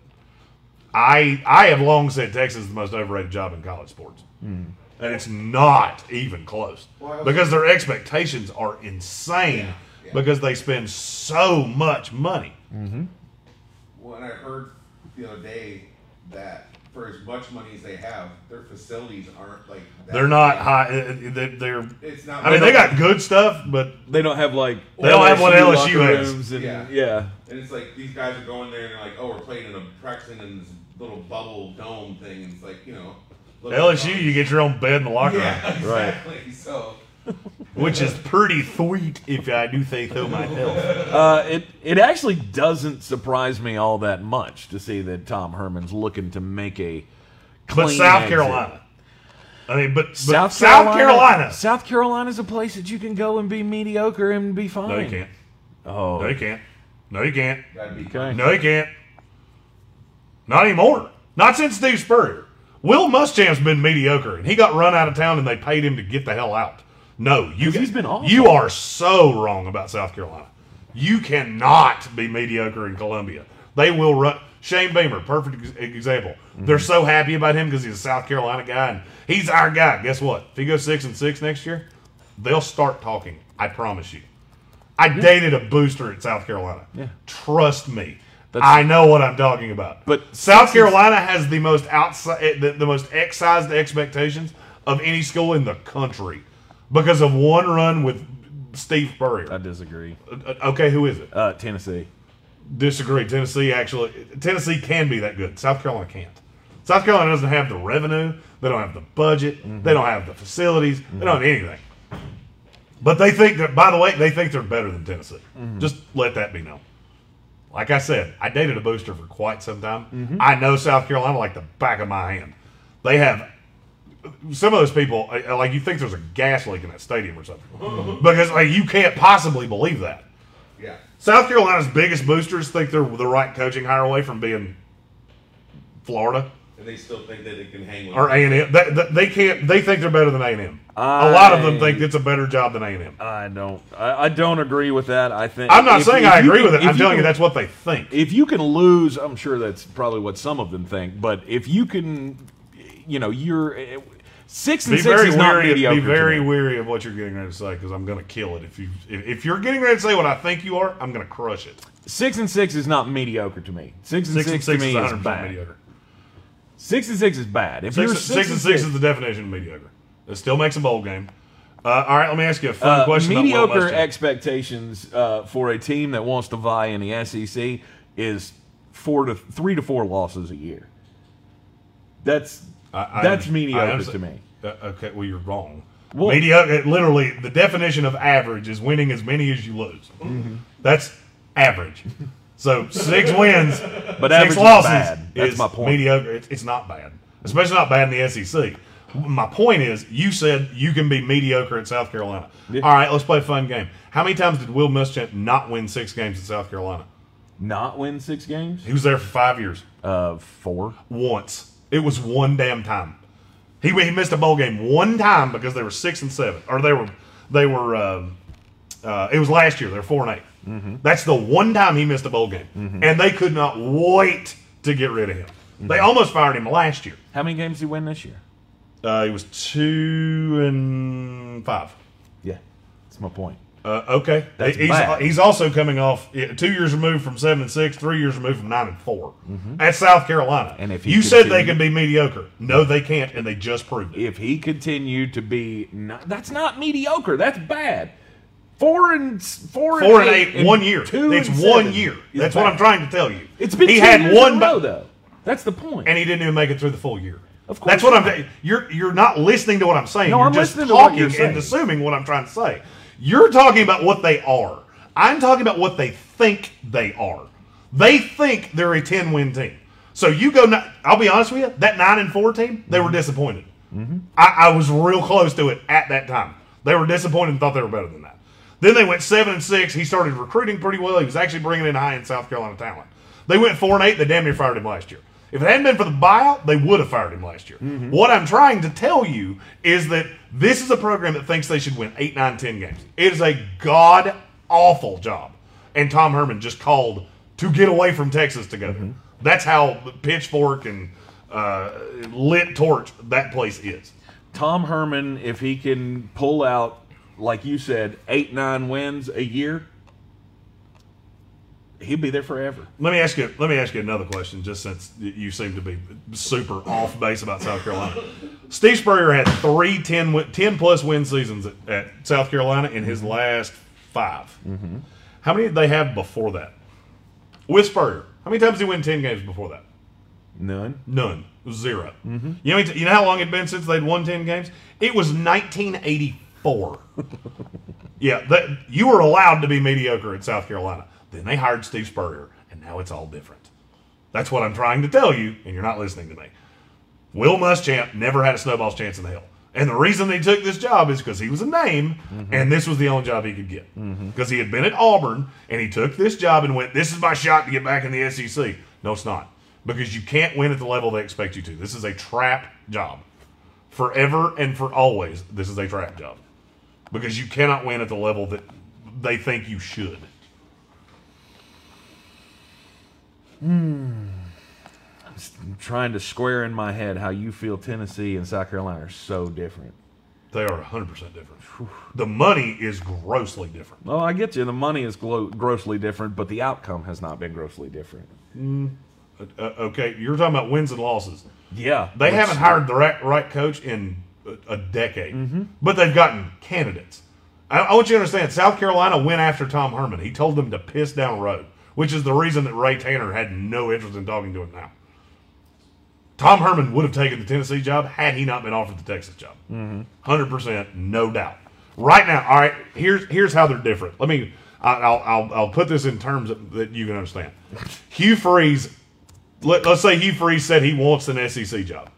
I I have long said Texas is the most overrated job in college sports. Mm-hmm. And it's not even close because their expectations are insane yeah, yeah. because they spend so much money. Mm-hmm. Well, and I heard the other day that for as much money as they have, their facilities aren't like that. They're not high. They're, they're, it's not I mean, they got good stuff, but they don't have like they don't have what L S U has. And, yeah. yeah. And it's like these guys are going there and they're like, oh, we're playing in a practicing in this little bubble dome thing. And it's like, you know. L S U, you get your own bed in the locker room. Yeah, exactly. Right. So. Which is pretty sweet, if I do say so myself. Uh, it, it actually doesn't surprise me all that much to see that Tom Herman's looking to make a clean But South exit. Carolina. I mean, but, but South, South Carolina, Carolina. South Carolina's a place that you can go and be mediocre and be fine. No, you can't. Oh. No, you can't. No, you can't. That'd be okay. No, you can't. Not anymore. Not since Steve Spurrier. Will Muschamp's been mediocre, and he got run out of town, and they paid him to get the hell out. No, you he's been awful. You are so wrong about South Carolina. You cannot be mediocre in Columbia. They will run. Shane Beamer, perfect example. Mm-hmm. They're so happy about him because he's a South Carolina guy, and he's our guy. Guess what? If he goes six and six next year, they'll start talking. I promise you. I yeah. dated a booster at South Carolina. Yeah. Trust me. That's, I know what I'm talking about. But South Carolina has the most outside, the, the most excised expectations of any school in the country because of one run with Steve Spurrier. I disagree. Okay, who is it? Uh, Tennessee. Disagree. Tennessee actually, Tennessee can be that good. South Carolina can't. South Carolina doesn't have the revenue. They don't have the budget. Mm-hmm. They don't have the facilities. Mm-hmm. They don't have anything. But they think that, by the way, they think they're better than Tennessee. Mm-hmm. Just let that be known. Like I said, I dated a booster for quite some time. Mm-hmm. I know South Carolina like the back of my hand. They have some of those people, like you think there's a gas leak in that stadium or something. Mm-hmm. Because like you can't possibly believe that. Yeah. South Carolina's biggest boosters think they're the right coaching hire away from being Florida. And they still think that they can hang with. Or A and M. They, they, they can't. They think they're better than A and M. I, a lot of them think it's a better job than A and M. I don't. I, I don't agree with that. I think I'm not if, saying if I agree can, with it. I'm telling you, you that's what they think. If you can lose, I'm sure that's probably what some of them think. But if you can, you know, you're six and be six is not mediocre. Be very weary of what you're getting ready to say because I'm going to kill it. If you if, if you're getting ready to say what I think you are, I'm going to crush it. Six and six is not mediocre to me. Six and six, six, and six to me is, is bad. Mediocre. Six and six is bad. If six, you're six, six and six, six is the definition of mediocre. It still makes a bowl game. Uh, all right, let me ask you a fun uh, question. Mediocre expectations uh, for a team that wants to vie in the S E C is four to three to four losses a year. That's I, I, that's mediocre to me. Uh, okay, well you're wrong. Well, mediocre. Literally, the definition of average is winning as many as you lose. Mm-hmm. That's average. So six wins, but six losses. Bad. That's is my point. Mediocre. It's not bad, especially not bad in the S E C. My point is, you said you can be mediocre at South Carolina. Yeah. All right, let's play a fun game. How many times did Will Muschamp not win six games at South Carolina? Not win six games? He was there for five years. Uh, four. Once. It was one damn time. He he missed a bowl game one time because they were six and seven, or they were they were. Uh, uh, it was last year. They were four and eight. Mm-hmm. That's the one time he missed a bowl game. Mm-hmm. And they could not wait to get rid of him. Mm-hmm. They almost fired him last year. How many games did he win this year? Uh, he was two and five. Yeah, that's my point. Uh, okay. That's he's, bad. he's also coming off two years removed from seven and six, three years removed from nine and four. Mm-hmm. At South Carolina. And if he you said they can be mediocre. No, they can't, and they just proved it. If he continued to be not, that's not mediocre. That's bad. Four and four, four and eight, eight and one year. Two it's and one year. That's bad. What I'm trying to tell you. It's been he two had years one in a row, though. That's the point. And he didn't even make it through the full year. Of course, that's what not. I'm. You're you're not listening to what I'm saying. No, you're I'm just listening talking to what you're and assuming what I'm trying to say. You're talking about what they are. I'm talking about what they think they are. They think they're a ten-win team. So you go. I'll be honest with you. That nine and four team, they mm-hmm. were disappointed. Mm-hmm. I, I was real close to it at that time. They were disappointed and thought they were better than that. Then they went seven and six. He started recruiting pretty well. He was actually bringing in high-end South Carolina talent. They went four and eight. They damn near fired him last year. If it hadn't been for the buyout, they would have fired him last year. Mm-hmm. What I'm trying to tell you is that this is a program that thinks they should win eight, nine, ten games. It is a god-awful job. And Tom Herman just called to get away from Texas together. Mm-hmm. That's how pitchfork and uh, lit torch that place is. Tom Herman, if he can pull out, like you said, eight, nine wins a year, he'd be there forever. Let me ask you. Let me ask you another question, just since you seem to be super off base about South Carolina. Steve Spurrier had three ten, ten plus win seasons at, at South Carolina in his last five. Mm-hmm. How many did they have before that? With Spurrier, how many times did he win ten games before that? None. None. Zero. Mm-hmm. You know, you know how long it'd been since they'd won ten games? It was nineteen eighty-five. Four. Yeah, that, you were allowed to be mediocre at South Carolina. Then they hired Steve Spurrier, and now it's all different. That's what I'm trying to tell you, and you're not listening to me. Will Muschamp never had a snowball's chance in hell. And the reason they took this job is because he was a name, mm-hmm. and this was the only job he could get. Because mm-hmm. he had been at Auburn, and he took this job and went, this is my shot to get back in the S E C. No, it's not. Because you can't win at the level they expect you to. This is a trap job. Forever and for always, this is a trap job. Because you cannot win at the level that they think you should. Hmm. I'm trying to square in my head how you feel Tennessee and South Carolina are so different. They are one hundred percent different. Whew. The money is grossly different. Oh, I get you. The money is glo- grossly different, but the outcome has not been grossly different. Mm. Uh, okay, you're talking about wins and losses. Yeah. They haven't hired the right, right coach in a decade. Mm-hmm. But they've gotten candidates. I, I want you to understand, South Carolina went after Tom Herman. He told them to piss down road, which is the reason that Ray Tanner had no interest in talking to him now. Tom Herman would have taken the Tennessee job had he not been offered the Texas job. Mm-hmm. one hundred percent, no doubt. right now. All right, here's here's how they're different. Let me. I'll I'll, I'll put this in terms that you can understand. Hugh Freeze. Let, let's say Hugh Freeze said he wants an S E C job.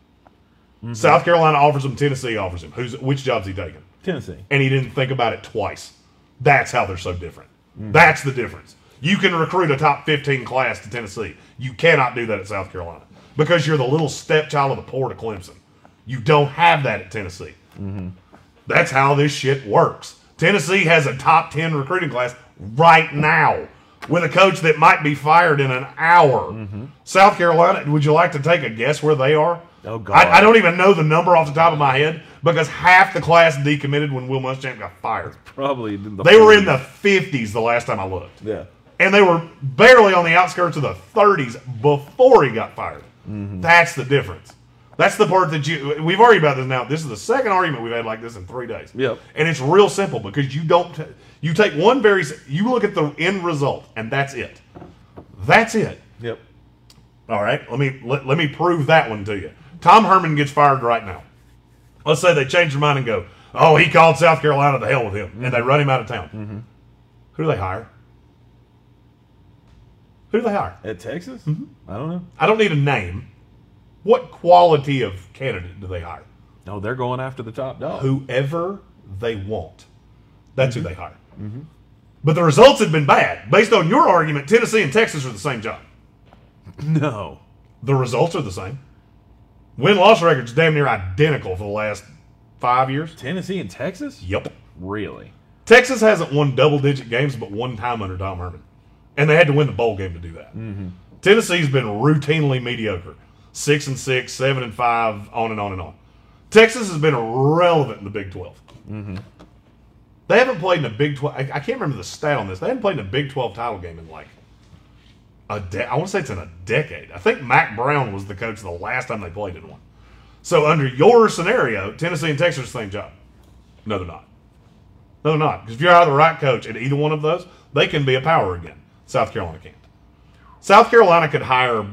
Mm-hmm. South Carolina offers him. Tennessee offers him. Who's which job's he taking? Tennessee. And he didn't think about it twice. That's how they're so different. Mm-hmm. That's the difference. You can recruit a top fifteen class to Tennessee. You cannot do that at South Carolina because you're the little stepchild of the poor to Clemson. You don't have that at Tennessee. Mm-hmm. That's how this shit works. Tennessee has a top ten recruiting class right now with a coach that might be fired in an hour. Mm-hmm. South Carolina, would you like to take a guess where they are? Oh, God. I, I don't even know the number off the top of my head because half the class decommitted when Will Muschamp got fired. Probably. The they were in the fifties the last time I looked. Yeah. And they were barely on the outskirts of the thirties before he got fired. Mm-hmm. That's the difference. That's the part that you... We've argued about this now. This is the second argument we've had like this in three days. Yep. And it's real simple because you don't... You take one very... You look at the end result, and that's it. That's it. Yep. All right? Let me let, let me prove that one to you. Tom Herman gets fired right now. Let's say they change their mind and go, oh, he called South Carolina, to hell with him, mm-hmm. and they run him out of town. Mm-hmm. Who do they hire? Who do they hire? At Texas? Mm-hmm. I don't know. I don't need a name. What quality of candidate do they hire? No, they're going after the top dog. Whoever they want. That's mm-hmm. who they hire. Mm-hmm. But the results have been bad. Based on your argument, Tennessee and Texas are the same job. No. The results are the same. Win-loss record's damn near identical for the last five years. Tennessee and Texas? Yep. Really? Texas hasn't won double-digit games but one time under Tom Herman. And they had to win the bowl game to do that. Mm-hmm. Tennessee's been routinely mediocre. Six and six, seven and five, on and on and on. Texas has been irrelevant in the Big twelve. Mm-hmm. They haven't played in a Big twelve. I, I can't remember the stat on this. They haven't played in a Big twelve title game in like a de- I want to say it's in a decade. I think Mack Brown was the coach the last time they played in one. So under your scenario, Tennessee and Texas are the same job. No, they're not. No, they're not. Because if you hire the right coach at either one of those, they can be a power again. South Carolina can't. South Carolina could hire.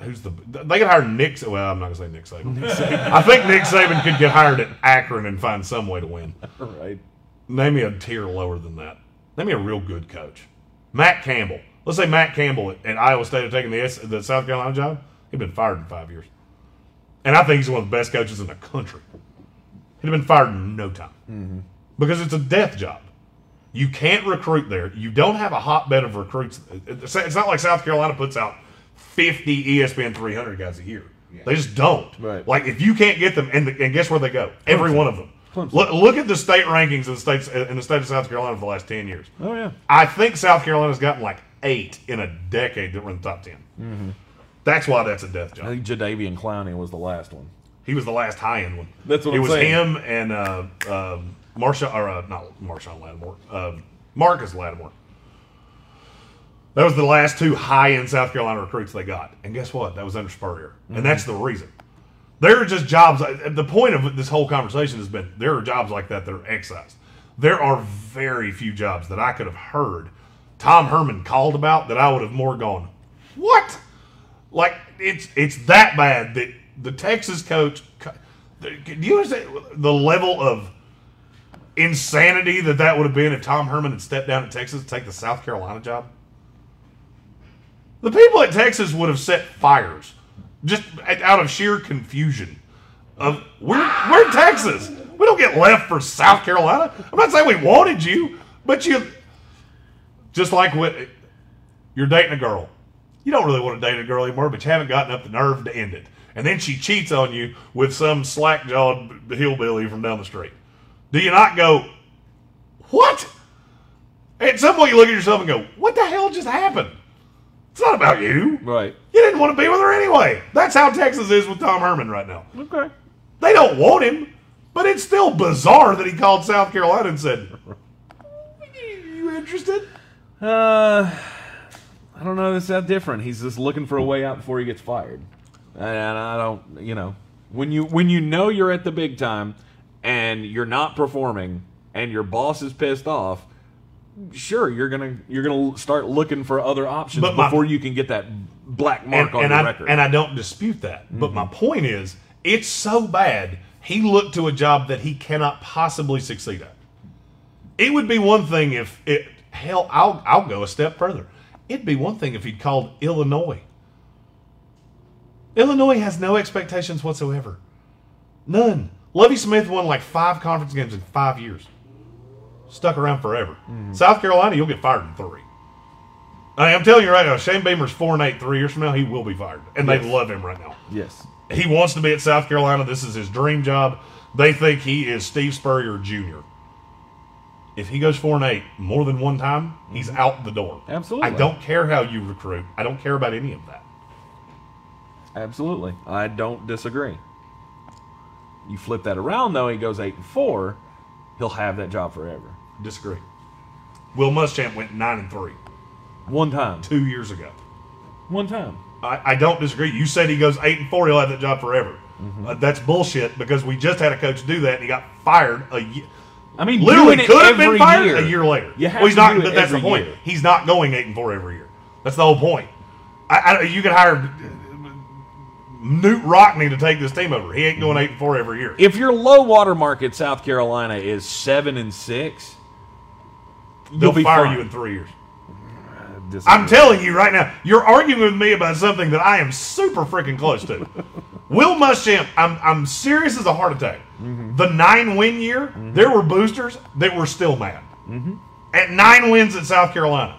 Who's the? They could hire Nick. Well, I'm not gonna say Nick Saban. Nick Saban. I think Nick Saban could get hired at Akron and find some way to win. Right. Name me a tier lower than that. Name me a real good coach. Matt Campbell. Let's say Matt Campbell at, at Iowa State are taking the S, the South Carolina job. He'd been fired in five years, and I think he's one of the best coaches in the country. He'd have been fired in no time mm-hmm. because it's a death job. You can't recruit there. You don't have a hotbed of recruits. It's not like South Carolina puts out fifty E S P N three hundred guys a year. Yeah. They just don't. Right. Like, if you can't get them, and, the, and guess where they go? Clemson. Every one of them. Look, look at the state rankings in the, states, in the state of South Carolina for the last ten years. Oh, yeah. I think South Carolina's gotten like eight in a decade that were in the top ten. Mm-hmm. That's why that's a death job. I think Jadeveon Clowney was the last one. He was the last high-end one. That's what it I'm saying. It was him and... Uh, uh, Marshawn, or uh, not Marshawn Lattimore, uh, Marcus Lattimore. That was the last two high-end South Carolina recruits they got. And guess what? That was under Spurrier. Mm-hmm. And that's the reason. There are just jobs. The point of this whole conversation has been there are jobs like that that are excised. There are very few jobs that I could have heard Tom Herman called about that I would have more gone, what? Like, it's it's that bad that the Texas coach, do you understand the level of insanity that that would have been if Tom Herman had stepped down at Texas to take the South Carolina job? The people at Texas would have set fires just out of sheer confusion of, we're, we're Texas. We don't get left for South Carolina. I'm not saying we wanted you, but you, just like when you're dating a girl. You don't really want to date a girl anymore, but you haven't gotten up the nerve to end it. And then she cheats on you with some slack-jawed hillbilly from down the street. Do you not go, what? At some point you look at yourself and go, what the hell just happened? It's not about you. Right. You didn't want to be with her anyway. That's how Texas is with Tom Herman right now. Okay. They don't want him, but it's still bizarre that he called South Carolina and said, you interested? Uh, I don't know. It's that different. He's just looking for a way out before he gets fired. And I don't, you know, when you when you know you're at the big time, and you're not performing, and your boss is pissed off, sure, you're gonna you're gonna start looking for other options my, before you can get that black mark and, on and your I, record. And I don't dispute that, mm-hmm. but my point is, it's so bad, he looked to a job that he cannot possibly succeed at. It would be one thing if it, hell, I'll I'll go a step further. It'd be one thing if he'd called Illinois. Illinois has no expectations whatsoever. None. Lovie Smith won like five conference games in five years. Stuck around forever. Mm. South Carolina, you'll get fired in three. I, I'm telling you right now, Shane Beamer's four and eight three years from now, he will be fired. And yes. They love him right now. Yes. He wants to be at South Carolina. This is his dream job. They think he is Steve Spurrier Junior If he goes four and eight more than one time, he's out the door. Absolutely. I don't care how you recruit. I don't care about any of that. Absolutely. I don't disagree. You flip that around, though, he goes eight and four, he'll have that job forever. Disagree. Will Muschamp went nine and three. One time. Two years ago. One time. I, I don't disagree. You said he goes eight and four, he'll have that job forever. Mm-hmm. uh, that's bullshit because we just had a coach do that and he got fired a year. I mean, literally could have been fired year. a year later. Well, he's not. But that's the point. Year. He's not going eight and four every year. That's the whole point. I, I, you could hire Newt Rockney to take this team over. He ain't going mm-hmm. eight and four every year. If your low water mark at South Carolina is seven and six, they'll be fire fine. you in three years. I'm telling you right now. You're arguing with me about something that I am super freaking close to. Will Muschamp, I'm I'm serious as a heart attack. Mm-hmm. The nine win year, mm-hmm. there were boosters that were still mad mm-hmm. at nine wins at South Carolina.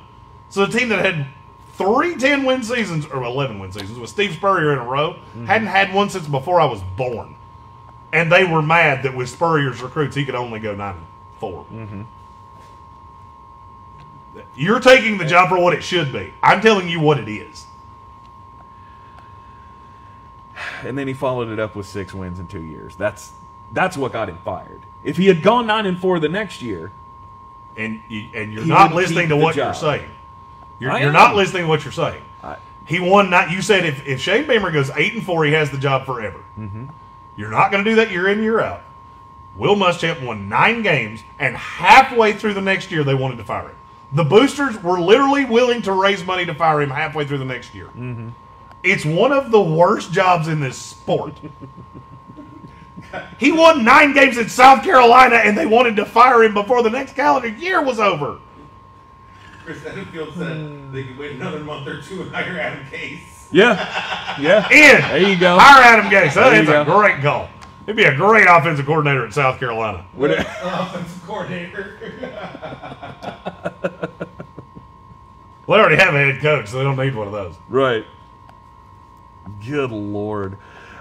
So the team that had three ten win seasons or eleven win seasons with Steve Spurrier in a row mm-hmm. hadn't had one since before I was born, and they were mad that with Spurrier's recruits he could only go nine and four. Mm-hmm. You're taking the job for what it should be. I'm telling you what it is. And then he followed it up with six wins in two years. That's that's what got him fired. If he had gone nine and four the next year, and you, and you're not listening to what job. you're saying, you're, you're not listening to what you're saying. I, he won. Not you said if, if Shane Beamer goes eight and four, he has the job forever. Mm-hmm. You're not going to do that year in year out. Will Muschamp won nine games, and halfway through the next year, they wanted to fire him. The boosters were literally willing to raise money to fire him halfway through the next year. Mm-hmm. It's one of the worst jobs in this sport. He won nine games in South Carolina, and they wanted to fire him before the next calendar year was over. Chris Edenfield said they could wait another month or two and hire Adam Gase. Yeah. Yeah. In. There you go. Hire Adam Gase. That is a great goal. He'd be a great offensive coordinator in South Carolina. Would it? Offensive coordinator. Well, they already have a head coach, so they don't need one of those. Right. Good Lord.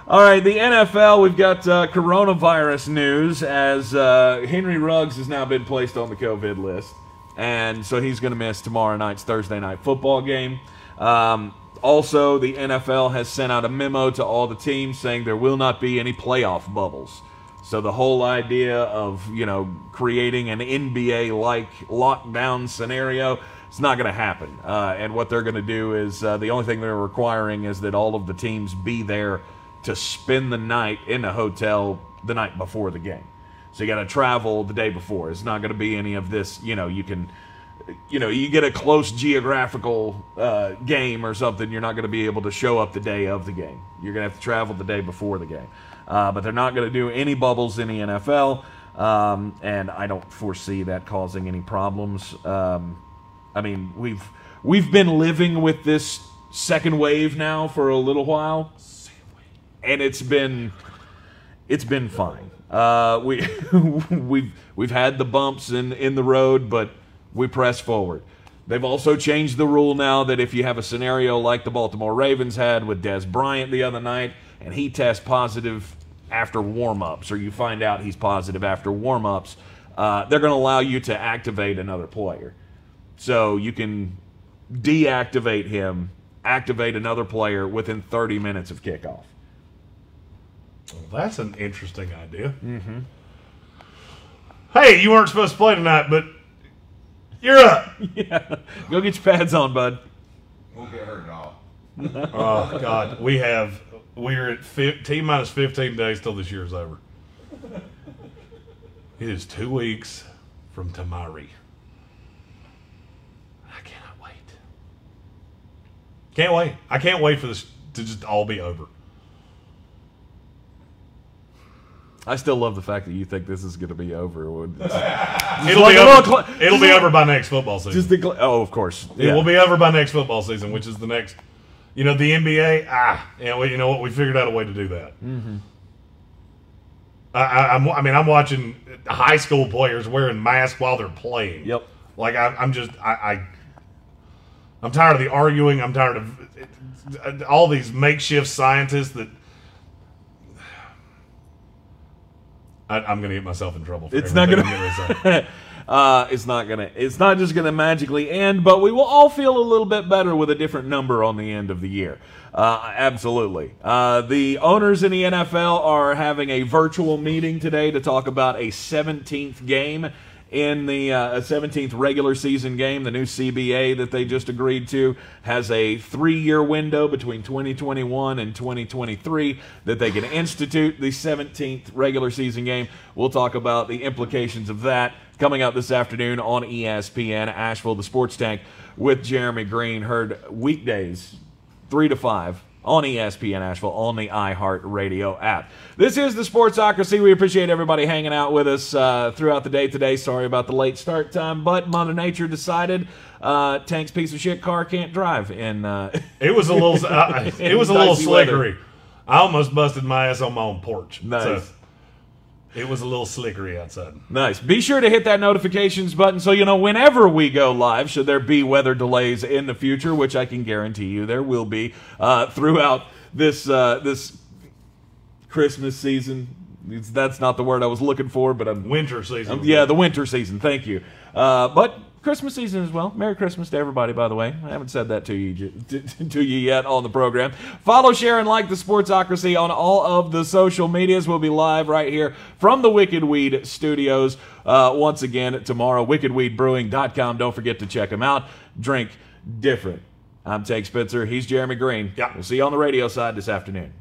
All right, the N F L, we've got uh, coronavirus news as uh, Henry Ruggs has now been placed on the COVID list. And so he's going to miss tomorrow night's Thursday night football game. Um, also, the N F L has sent out a memo to all the teams saying there will not be any playoff bubbles. So the whole idea of, you know, creating an N B A-like lockdown scenario, it's not going to happen. Uh, and what they're going to do is uh, the only thing they're requiring is that all of the teams be there to spend the night in a hotel the night before the game. So you got to travel the day before. It's not going to be any of this, you know, you can, you know, you get a close geographical uh, game or something, you're not going to be able to show up the day of the game. You're going to have to travel the day before the game. Uh, but they're not going to do any bubbles in the N F L, um, and I don't foresee that causing any problems. Um, I mean, we've we've been living with this second wave now for a little while. And it's been it's been fine. Uh, we we've we've had the bumps in, in the road, but we press forward. They've also changed the rule now that if you have a scenario like the Baltimore Ravens had with Des Bryant the other night, and he tests positive after warm-ups, or you find out he's positive after warm-ups, uh, they're going to allow you to activate another player. So you can deactivate him, activate another player within thirty minutes of kickoff. Well, that's an interesting idea. Mm-hmm. Hey, you weren't supposed to play tonight, but you're up. Yeah. Go get your pads on, bud. Won't get hurt at all. Oh, God. We have, we're at T minus fifteen days till this year's over. It is two weeks from Tamari. I cannot wait. Can't wait. I can't wait for this to just all be over. I still love the fact that you think this is going to be over. Just it'll like be over. Cl- it'll be over by next football season. Just the cl- oh, of course. Yeah. It will be over by next football season, which is the next. You know, the N B A. Ah, you know, we, you know what? We figured out a way to do that. Mm-hmm. I, I, I'm, I mean, I'm watching high school players wearing masks while they're playing. Yep. Like I, I'm just, I, I, I'm tired of the arguing. I'm tired of it, it, all these makeshift scientists that. I, I'm going to get myself in trouble. For it's not going to. Uh, it's not going to. It's not just going to magically end, but we will all feel a little bit better with a different number on the end of the year. Uh, absolutely. Uh, the owners in the N F L are having a virtual meeting today to talk about a seventeenth game in the uh, seventeenth regular season game. The new C B A that they just agreed to has a three-year window between twenty twenty-one and twenty twenty-three that they can institute the seventeenth regular season game. We'll talk about the implications of that coming out this afternoon on E S P N Asheville, the Sports Tank with Jeremy Green. Heard weekdays three to five on E S P N Asheville, on the iHeartRadio app. This is the Sportsocracy. We appreciate everybody hanging out with us uh, throughout the day today. Sorry about the late start time, but Mother Nature decided uh, Tank's piece of shit car can't drive. In, uh, it was a little, uh, it was a little slickery. Weather. I almost busted my ass on my own porch. Nice. So. It was a little slickery outside. Nice. Be sure to hit that notifications button so you know whenever we go live, should there be weather delays in the future, which I can guarantee you there will be uh, throughout this uh, this Christmas season. It's, that's not the word I was looking for, but I'm... Winter season. I'm, yeah, the winter season. Thank you. Uh, but... Christmas season as well. Merry Christmas to everybody, by the way. I haven't said that to you to, to you yet on the program. Follow, share, and like the Sportsocracy on all of the social medias. We'll be live right here from the Wicked Weed Studios uh, once again tomorrow. Wicked Weed Brewing dot com. Don't forget to check them out. Drink different. I'm Tank Spitzer. He's Jeremy Green. Yeah. We'll see you on the radio side this afternoon.